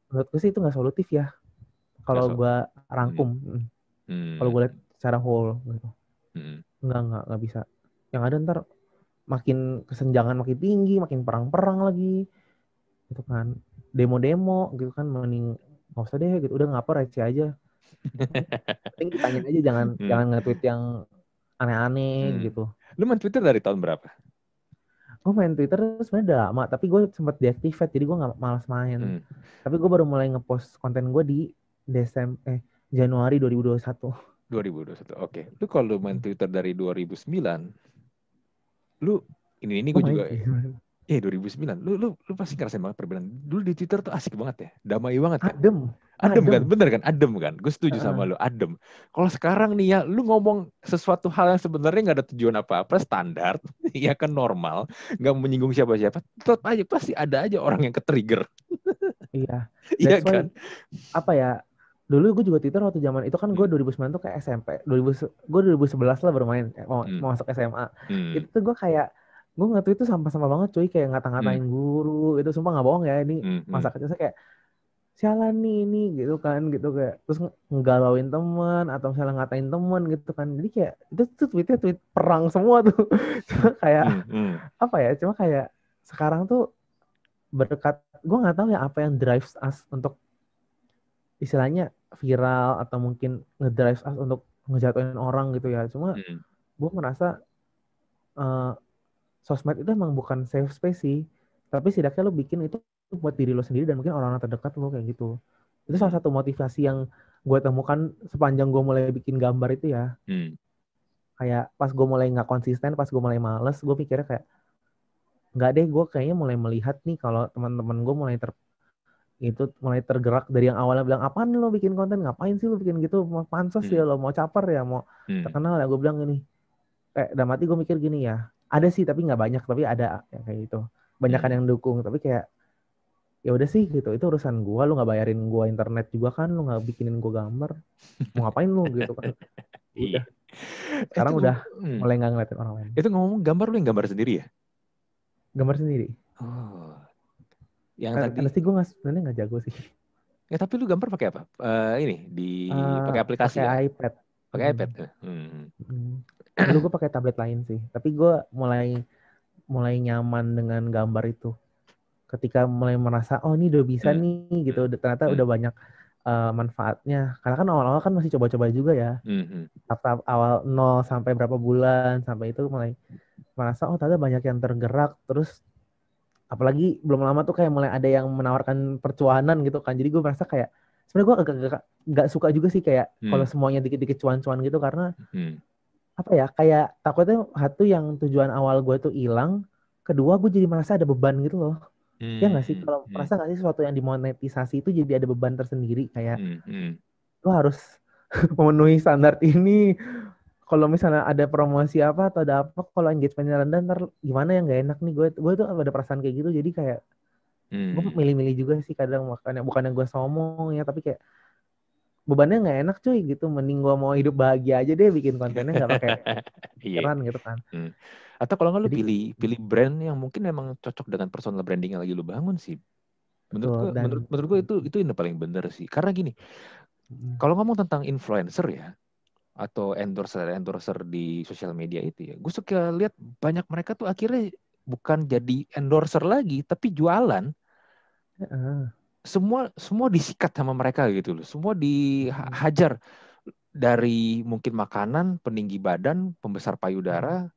menurut gue sih itu nggak solutif ya. Kalau gue rangkum, kalau gue lihat secara whole gitu. Nggak bisa. Yang ada ntar makin kesenjangan makin tinggi, makin perang-perang lagi, gitu kan, demo-demo, gitu kan, mending nggak usah deh, gitu, udah ngapa receh aja, mending ditanyain aja, jangan nge-tweet yang aneh-aneh gitu. Lu main Twitter dari tahun berapa? Gue main Twitter sebenarnya lama, tapi gue sempat deactivate, jadi gue nggak malas main. Tapi gue baru mulai ngepost konten gue di Januari 2021. 2021, oke. Lu kalau main Twitter dari 2009, lu ini gue juga ya 2009 lu pasti ngerasain banget perbedaan. Dulu di Twitter tuh asik banget ya, damai banget kan, adem kan, bener kan, adem kan. Gue setuju sama lu, adem. Kalau sekarang nih ya, lu ngomong sesuatu hal yang sebenarnya nggak ada tujuan apa-apa, standar ya kan, normal, nggak menyinggung siapa-siapa, tetap aja pasti ada aja orang yang ketrigger. Iya iya kan, apa ya. Dulu gue juga Twitter waktu zaman itu kan, gue 2009 tuh kayak SMP, gue 2011 lah bermain, mau masuk SMA. Itu gue kayak, gue nge-tweet tuh sama-sama banget cuy, kayak ngata-ngatain guru, itu sumpah gak bohong ya, ini masa kecil saya kayak, sialan nih ini gitu kan, gitu kayak, terus ngegalauin teman atau misalnya ngatain teman gitu kan. Jadi kayak, itu tuh tweetnya tweet perang semua tuh. Cuma kayak, apa ya, cuma kayak sekarang tuh berkat, gue gak tahu ya apa yang drives us untuk istilahnya viral atau mungkin ngedrive us untuk ngejatuhin orang gitu ya. Cuma gue merasa sosmed itu emang bukan safe space sih, tapi setidaknya lo bikin itu buat diri lo sendiri dan mungkin orang-orang terdekat lo kayak gitu. Itu salah satu motivasi yang gue temukan sepanjang gue mulai bikin gambar itu ya. Kayak pas gue mulai gak konsisten, pas gue mulai males, gue pikirnya kayak gak deh, gue kayaknya mulai melihat nih kalau teman-teman gue mulai mulai tergerak dari yang awalnya bilang, apaan lo bikin konten, ngapain sih lo bikin gitu, mau pansos ya lo, mau caper ya, mau terkenal ya. Gue bilang gini, dalam hati gue mikir gini ya, ada sih tapi gak banyak, tapi ada ya, kayak gitu, banyakan yang dukung, tapi kayak ya udah sih gitu, itu urusan gue, lo gak bayarin gue internet juga kan, lo gak bikinin gue gambar, mau ngapain lo gitu kan. Udah. Sekarang udah mulai gak ngeliatin orang lain. Itu ngomong gambar, lo yang gambar sendiri ya? Gambar sendiri. Oh. Yang tadi gue sebenarnya nggak jago sih. Ya tapi lu gambar pakai apa? Pakai aplikasi? Pakai iPad. Pakai iPad. Dulu gue pakai tablet lain sih. Tapi gue mulai nyaman dengan gambar itu. Ketika mulai merasa oh ini udah bisa nih gitu. Ternyata udah banyak manfaatnya. Karena kan awal-awal kan masih coba-coba juga ya. Tahap awal 0 sampai berapa bulan sampai itu mulai merasa oh ternyata banyak yang tergerak terus. Apalagi belum lama tuh kayak mulai ada yang menawarkan percuanan gitu kan. Jadi gue merasa kayak sebenarnya gue agak suka juga sih kayak kalau semuanya dikit-dikit cuan-cuan gitu. Karena apa ya, kayak takutnya satu yang tujuan awal gue tuh hilang. Kedua gue jadi merasa ada beban gitu loh. Ya gak sih? Kalau merasa gak sih sesuatu yang dimonetisasi itu jadi ada beban tersendiri. Kayak lo harus memenuhi standar ini. Kalau misalnya ada promosi apa atau ada apa, kalau engagementnya rendah ntar gimana yang nggak enak nih, gue tuh ada perasaan kayak gitu. Jadi kayak gue milih-milih juga sih kadang, makanya bukan yang gue sombong ya, tapi kayak bebannya nggak enak cuy gitu. Mending gue mau hidup bahagia aja deh, bikin kontennya nggak pakai pikiran gitu kan. Atau kalau nggak lu pilih brand yang mungkin emang cocok dengan personal branding yang lagi lu bangun sih. Menurut gue itu yang paling bener sih. Karena gini, kalau ngomong tentang influencer ya, atau endorser di sosial media itu ya, gue suka lihat banyak mereka tuh akhirnya bukan jadi endorser lagi, tapi jualan. Semua disikat sama mereka gitu loh, semua dihajar dari mungkin makanan, peninggi badan, pembesar payudara,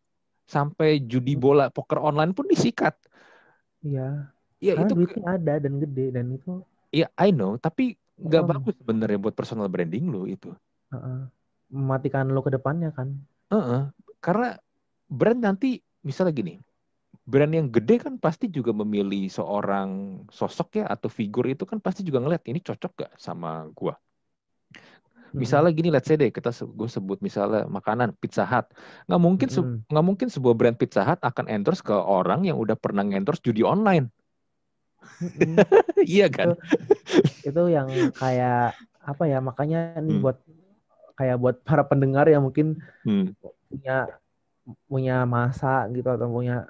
sampai judi bola, poker online pun disikat. Iya. Ya, karena itu duitnya ada dan gede dan itu. Iya, I know, tapi nggak bagus sebenarnya buat personal branding lo itu. Mematikan lo ke depannya kan. Karena brand nanti misalnya gini, brand yang gede kan pasti juga memilih seorang sosok ya atau figur itu kan pasti juga ngeliat ini cocok gak sama gua. Misalnya gini, let's say deh gue sebut misalnya makanan Pizza Hut. Nggak mungkin sebuah brand Pizza Hut akan endorse ke orang yang udah pernah endorse judi online. Iya kan? Itu yang kayak apa ya, makanya ini buat kayak buat para pendengar yang mungkin punya masa gitu atau punya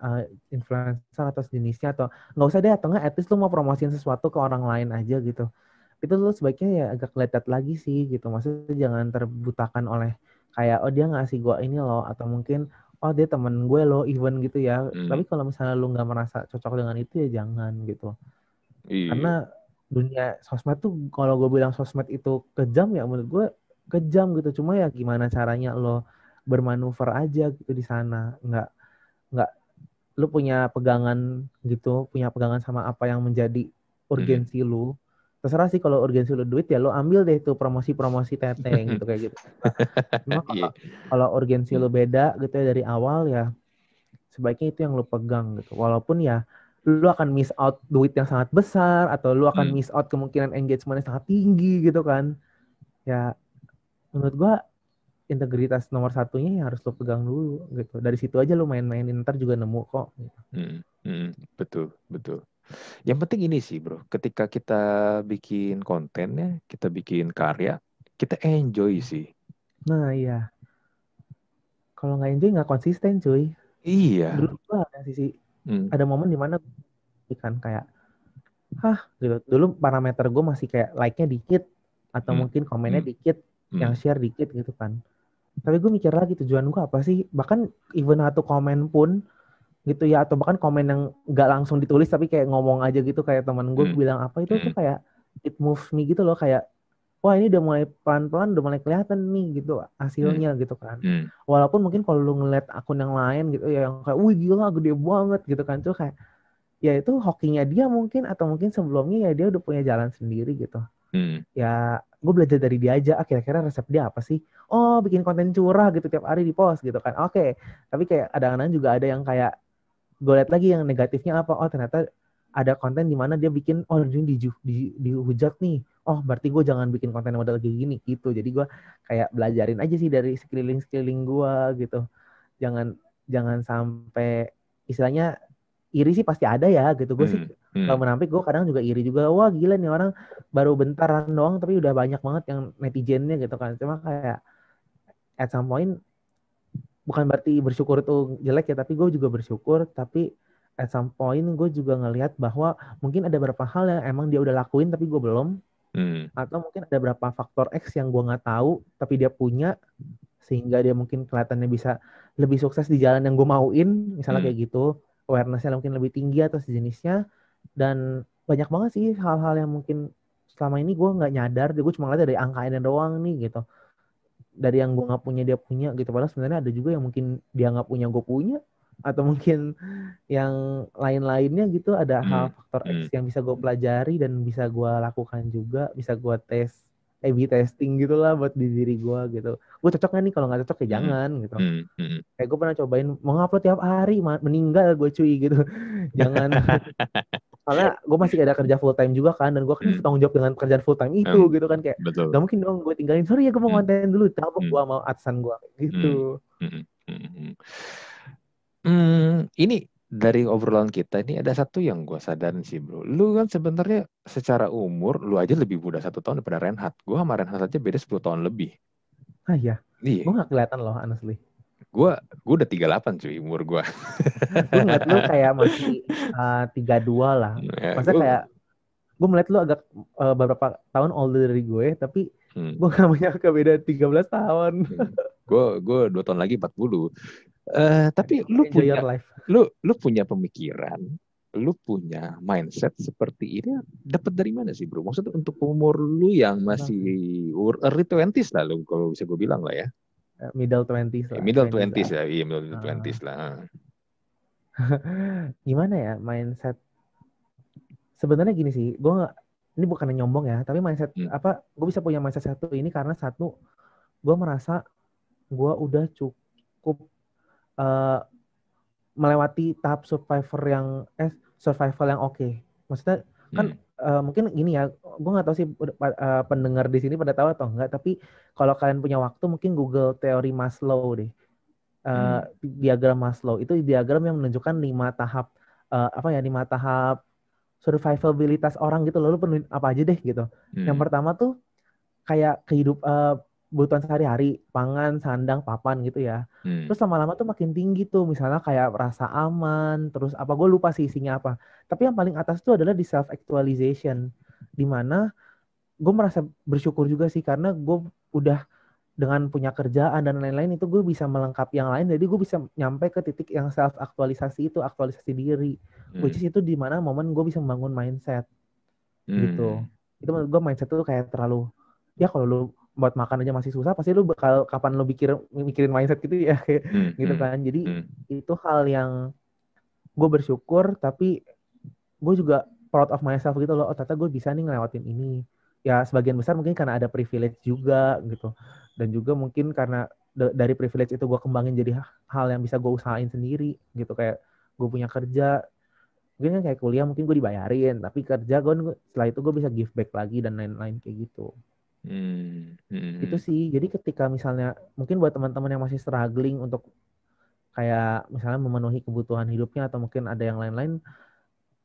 influencer atau sejenisnya, atau nggak usah deh, atau nggak at least lu mau promosiin sesuatu ke orang lain aja gitu. Itu lo sebaiknya ya agak letet lagi sih gitu. Maksudnya jangan terbutakan oleh kayak, oh dia ngasih gue ini loh, atau mungkin oh dia temen gue loh even gitu ya. Tapi kalau misalnya lo gak merasa cocok dengan itu ya jangan gitu. Karena dunia sosmed tuh, kalau gue bilang sosmed itu kejam ya menurut gue kejam gitu. Cuma ya gimana caranya lo bermanuver aja gitu di sana. Nggak lo punya pegangan gitu, punya pegangan sama apa yang menjadi urgensi lo. Terserah sih, kalau urgensi lu duit ya lu ambil deh tuh promosi-promosi teteng gitu kayak gitu. Nah, kalau urgensi lu beda gitu ya dari awal ya sebaiknya itu yang lu pegang gitu. Walaupun ya lu akan miss out duit yang sangat besar, atau lu akan miss out kemungkinan engagement yang sangat tinggi gitu kan. Ya menurut gua integritas nomor satunya yang harus lu pegang dulu gitu. Dari situ aja lu main-mainin, ntar juga nemu kok. Gitu. Betul. Yang penting ini sih bro, ketika kita bikin kontennya, kita bikin karya, kita enjoy sih. Nah iya, kalau nggak enjoy nggak konsisten cuy. Iya. Dulu gue ada sisi, ada momen dimana kan kayak, gitu. Dulu parameter gue masih kayak like-nya dikit, atau mungkin komennya dikit, yang share dikit gitu kan. Tapi gue mikir lagi tujuan gue apa sih? Bahkan even satu komen pun gitu ya, atau bahkan komen yang nggak langsung ditulis tapi kayak ngomong aja gitu, kayak teman gue bilang apa itu tuh kayak it moves me gitu loh, kayak wah ini udah mulai pelan-pelan, udah mulai kelihatan nih gitu hasilnya gitu kan. Walaupun mungkin kalau lu ngeliat akun yang lain gitu ya yang kayak wih gila gede banget gitu kan, tuh kayak ya itu hokinya dia mungkin, atau mungkin sebelumnya ya dia udah punya jalan sendiri gitu. Ya gue belajar dari dia aja, kira-kira resep dia apa sih? Oh bikin konten curah gitu tiap hari di post gitu kan. Oke. Tapi kayak kadang-kadang juga ada yang kayak gue lihat lagi yang negatifnya apa, oh ternyata ada konten di mana dia bikin, oh ini dihujat nih, oh berarti gue jangan bikin konten model kayak gini gitu. Jadi gue kayak belajarin aja sih dari sekeliling gue gitu. Jangan sampai istilahnya iri sih pasti ada ya gitu. Gue sih kalau menampik gue kadang juga iri juga, wah gila nih orang baru bentaran doang tapi udah banyak banget yang netizennya gitu kan. Cuma kayak at some point, bukan berarti bersyukur itu jelek ya, tapi gue juga bersyukur. Tapi at some point gue juga ngelihat bahwa mungkin ada beberapa hal yang emang dia udah lakuin tapi gue belum. Atau mungkin ada beberapa faktor X yang gue gak tahu tapi dia punya, sehingga dia mungkin kelihatannya bisa lebih sukses di jalan yang gue mauin. Misalnya kayak gitu, awarenessnya mungkin lebih tinggi atau sejenisnya. Dan banyak banget sih hal-hal yang mungkin selama ini gue gak nyadar, gue cuma ngeliat dari angkanya doang nih gitu. Dari yang gue gak punya dia punya gitu. Padahal sebenarnya ada juga yang mungkin dia gak punya gue punya, atau mungkin yang lain-lainnya gitu. Ada hal faktor X yang bisa gue pelajari dan bisa gue lakukan juga. Bisa gue tes, A/B testing gitu lah buat di diri gue gitu. Gue cocok gak nih? Kalau gak cocok ya jangan gitu. Kayak gue pernah cobain mau ngupload tiap hari, meninggal gue cuy gitu. Jangan. Karena gue masih ada kerja full time juga kan, dan gue kan tanggung jawab dengan pekerjaan full time itu gitu kan. Kayak betul. Gak mungkin dong gue tinggalin, sorry ya gue mau konten dulu, tabok gue mau atasan gue gitu. Ini dari obrolan kita ini ada satu yang gue sadarin sih bro, lu kan sebenarnya secara umur lu aja lebih muda 1 tahun daripada Reinhardt. Gue sama Reinhardt aja beda 10 tahun lebih. Ah iya, yeah. Gue gak kelihatan loh honestly. Gue udah 38 cuy umur gue. Gue ngeliat lu kayak masih 32 lah. Maksudnya kayak gue melihat lu agak beberapa tahun older dari gue, tapi gue gak menyangka beda 13 tahun. Gue 2 tahun lagi 40. Tapi lu punya pemikiran, lu punya mindset seperti ini dapat dari mana sih bro? Maksudnya untuk umur lu yang masih early 20s lah lu, kalau bisa gue bilang lah ya. Middle 20s lah. Gimana ya mindset? Sebenarnya gini sih, ini bukan nyombong ya, tapi mindset gue bisa punya mindset satu ini karena satu, gue merasa gue udah cukup cukup melewati tahap survival yang oke. Maksudnya kan mungkin gini ya, gue nggak tahu sih pendengar di sini pada tahu atau enggak, tapi kalau kalian punya waktu mungkin Google teori Maslow deh. Diagram Maslow itu diagram yang menunjukkan 5 tahap survivabilitas orang gitu. Lalu penuhin apa aja deh gitu. Yang pertama tuh kayak kebutuhan sehari-hari, pangan, sandang, papan gitu ya. Terus lama-lama tuh makin tinggi tuh, misalnya kayak rasa aman, terus apa, gue lupa sih isinya apa. Tapi yang paling atas tuh adalah di self-actualization, dimana gue merasa bersyukur juga sih, karena gue udah dengan punya kerjaan dan lain-lain itu gue bisa melengkapi yang lain, jadi gue bisa nyampe ke titik yang self-actualisasi itu, aktualisasi diri, which is itu dimana momen gue bisa membangun mindset gitu. Itu menurut gue mindset tuh kayak terlalu, ya kalau lu buat makan aja masih susah, pasti lu bakal kapan lu mikirin mindset gitu ya, gitu kan. Jadi itu hal yang gue bersyukur, tapi gue juga proud of myself gitu loh. Oh, ternyata gue bisa nih ngelewatin ini. Ya sebagian besar mungkin karena ada privilege juga gitu, dan juga mungkin karena dari privilege itu gue kembangin jadi hal yang bisa gue usahain sendiri gitu. Kayak gue punya kerja, mungkin kan kayak kuliah mungkin gue dibayarin, tapi kerja gue setelah itu gue bisa give back lagi dan lain-lain kayak gitu. Itu sih. Jadi ketika misalnya mungkin buat teman-teman yang masih struggling untuk kayak misalnya memenuhi kebutuhan hidupnya atau mungkin ada yang lain-lain,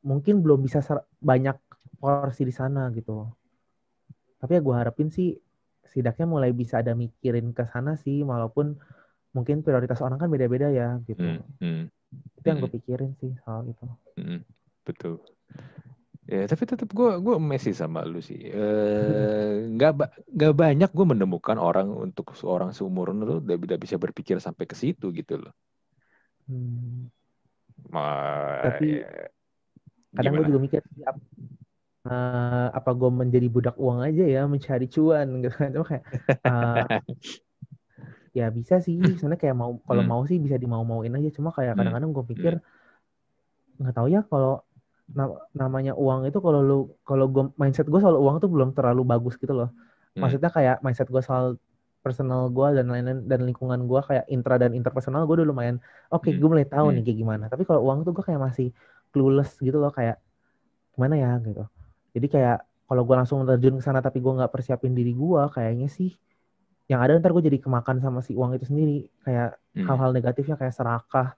mungkin belum bisa banyak porsi di sana gitu. Tapi ya gue harapin sih setidaknya mulai bisa ada mikirin ke sana sih, walaupun mungkin prioritas orang kan beda-beda ya gitu. Itu yang gue pikirin sih soal itu. Betul. Ya, tapi tetap gue messi sama lu sih. Nggak banyak gue menemukan orang untuk seorang seumuran lu udah bisa berpikir sampai ke situ gitu loh. Tapi ya, kadang gue juga mikir apa gue menjadi budak uang aja ya, mencari cuan gitu kan. Kayak ya bisa sih sebenarnya, kayak mau kalau mau sih bisa dimau-mauin aja, cuma kayak kadang-kadang gue pikir nggak tahu ya, kalau namanya uang itu kalau gue mindset gue soal uang tuh belum terlalu bagus gitu loh. Maksudnya kayak mindset gue soal personal gue dan lain-lain dan lingkungan gue kayak intra dan interpersonal gue udah lumayan oke, gue mulai tahu nih kayak gimana. Tapi kalau uang tuh gue kayak masih clueless gitu loh, kayak gimana ya gitu. Jadi kayak kalau gue langsung terjun ke sana tapi gue nggak persiapin diri gue, kayaknya sih yang ada ntar gue jadi kemakan sama si uang itu sendiri, kayak hal-hal negatifnya kayak serakah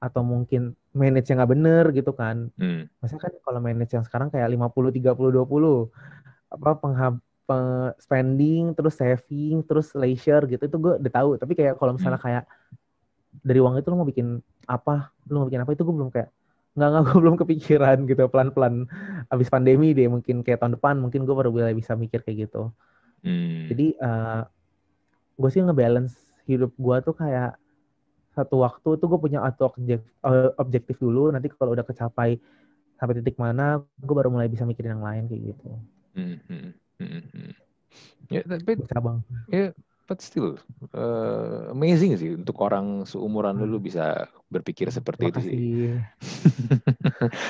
atau mungkin manage yang gak bener gitu kan. Maksudnya kan kalau manage yang sekarang kayak 50-30-20 apa spending terus saving terus leisure gitu, itu gue udah tahu. Tapi kayak kalau misalnya kayak dari uang itu lu mau bikin apa itu gue belum, kayak nggak gue belum kepikiran gitu. Pelan-pelan abis pandemi deh, mungkin kayak tahun depan mungkin gue baru bisa mikir kayak gitu. Jadi gue sih ngebalance hidup gue tuh kayak satu waktu tuh gue punya satu objektif dulu, nanti kalau udah kecapai sampai titik mana, gue baru mulai bisa mikirin yang lain kayak gitu. Ya, tapi cabang. Ya, but still amazing sih untuk orang seumuran lu bisa berpikir seperti itu sih.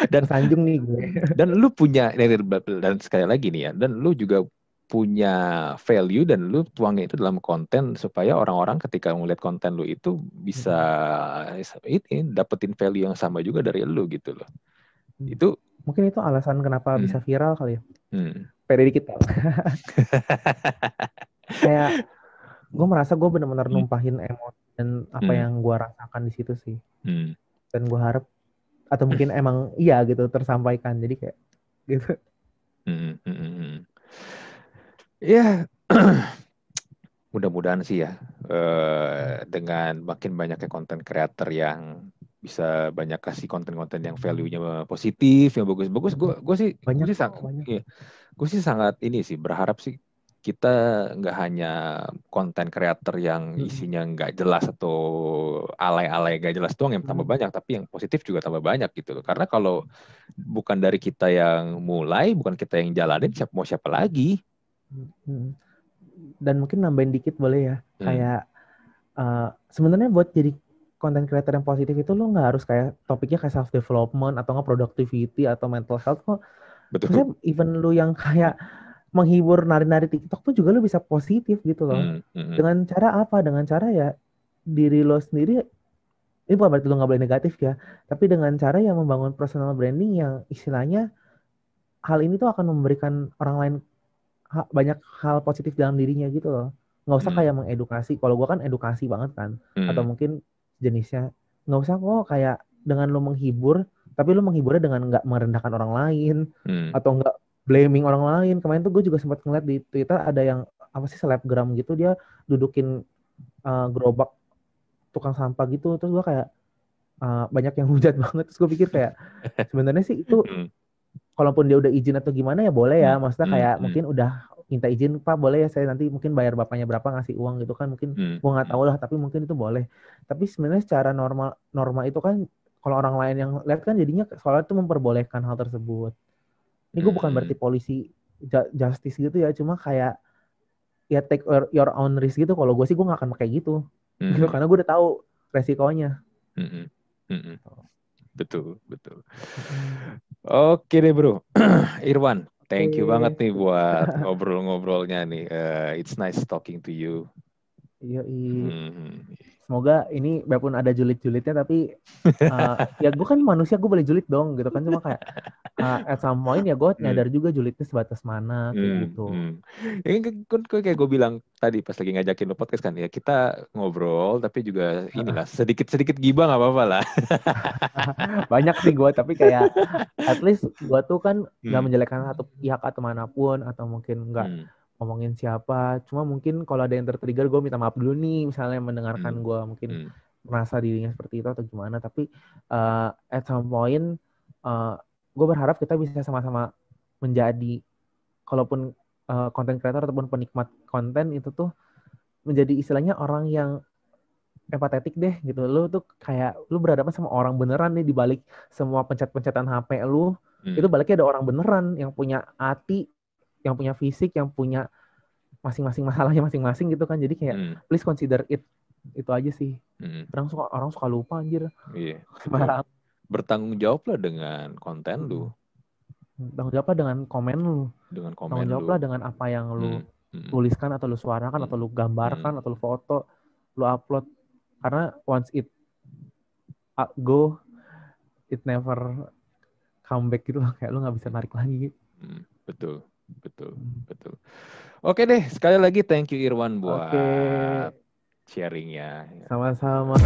Dan sanjung nih gue. Dan lu punya, dan sekali lagi nih ya, dan lu juga punya value dan lu tuangnya itu dalam konten supaya orang-orang ketika ngeliat konten lu itu bisa ini dapetin value yang sama juga dari lu gitu loh. Itu mungkin itu alasan kenapa bisa viral kali ya. Pede dikit kan. Kayak gue merasa gue benar-benar numpahin emosi dan apa yang gue rasakan di situ sih. Dan gue harap atau mungkin emang iya gitu tersampaikan. Jadi kayak gitu. Ya, mudah-mudahan sih ya dengan makin banyaknya konten kreator yang bisa banyak kasih konten-konten yang value-nya positif, yang bagus-bagus. Gue sih sangat ini sih, berharap sih kita nggak hanya konten kreator yang isinya nggak jelas atau alay-alay nggak jelas doang yang tambah banyak, tapi yang positif juga tambah banyak gitu loh. Karena kalau bukan dari kita yang mulai, bukan kita yang jalanin, siapa mau siapa lagi. Dan mungkin nambahin dikit boleh ya, kayak sebenarnya buat jadi konten creator yang positif itu lo nggak harus kayak topiknya kayak self development atau nggak productivity atau mental health kok. Betul. Maksudnya even lo yang kayak menghibur nari-nari TikTok pun juga lo bisa positif gitu loh. Dengan cara apa? Dengan cara ya diri lo sendiri, ini bukan berarti lo nggak boleh negatif ya, tapi dengan cara yang membangun personal branding yang istilahnya hal ini tuh akan memberikan orang lain banyak hal positif dalam dirinya gitu loh. Nggak usah kayak mengedukasi, kalau gue kan edukasi banget kan, atau mungkin jenisnya, nggak usah kok kayak dengan lo menghibur, tapi lo menghiburnya dengan nggak merendahkan orang lain, atau nggak blaming orang lain. Kemarin tuh gue juga sempat ngeliat di Twitter ada yang apa sih selebgram gitu, dia dudukin gerobak tukang sampah gitu, terus gue kayak banyak yang hujat banget. Terus gue pikir kayak sebenarnya sih itu kalaupun dia udah izin atau gimana ya boleh ya, maksudnya kayak mungkin udah minta izin, Pak boleh ya saya nanti mungkin bayar bapaknya berapa ngasih uang gitu kan, mungkin gue nggak tahu lah, tapi mungkin itu boleh. Tapi sebenarnya secara norma itu kan kalau orang lain yang lihat kan jadinya soalnya itu memperbolehkan hal tersebut. Ini gue bukan berarti polisi justice gitu ya, cuma kayak ya take your own risk gitu. Kalau gue sih gue nggak akan pakai gitu. Gitu, karena gue udah tahu resikonya. Betul, betul. Oke deh bro, Irwan, thank you banget nih buat ngobrol-ngobrolnya nih. It's nice talking to you. Semoga ini walaupun ada julid-julidnya, tapi ya gue kan manusia, gue boleh julid dong gitu kan. Cuma kayak at some point ya gue nyadar juga julidnya sebatas mana kayak gitu. Kayak gue bilang tadi pas lagi ngajakin lo podcast kan, ya kita ngobrol tapi juga inilah sedikit-sedikit gibah gak apa-apa lah. Banyak sih gue, tapi kayak at least gue tuh kan gak menjelekkan satu pihak atau manapun, atau mungkin gak ngomongin siapa. Cuma mungkin kalau ada yang tertrigger gue minta maaf dulu nih, misalnya mendengarkan gue mungkin merasa dirinya seperti itu atau gimana. Tapi at some point gue berharap kita bisa sama-sama menjadi, kalaupun content creator ataupun penikmat konten itu tuh menjadi istilahnya orang yang empatetik deh gitu. Lu tuh kayak lu berhadapan sama orang beneran nih, dibalik semua pencet-pencetan HP lu, itu baliknya ada orang beneran yang punya hati, yang punya fisik, yang punya masing-masing masalahnya masing-masing gitu kan. Jadi kayak please consider it. Itu aja sih. Orang suka lupa anjir. Iya. Yeah. Bertanggung jawablah dengan konten lu. Bertanggung jawablah dengan komen lu. Bertanggung jawablah dengan apa yang lu tuliskan atau lu suarakan atau lu gambarkan atau lu foto, lu upload. Karena once it go, it never come back gitu loh. Kayak lu nggak bisa narik lagi. Betul. Betul. Oke deh, sekali lagi thank you Irwan buat sharingnya. Sama-sama.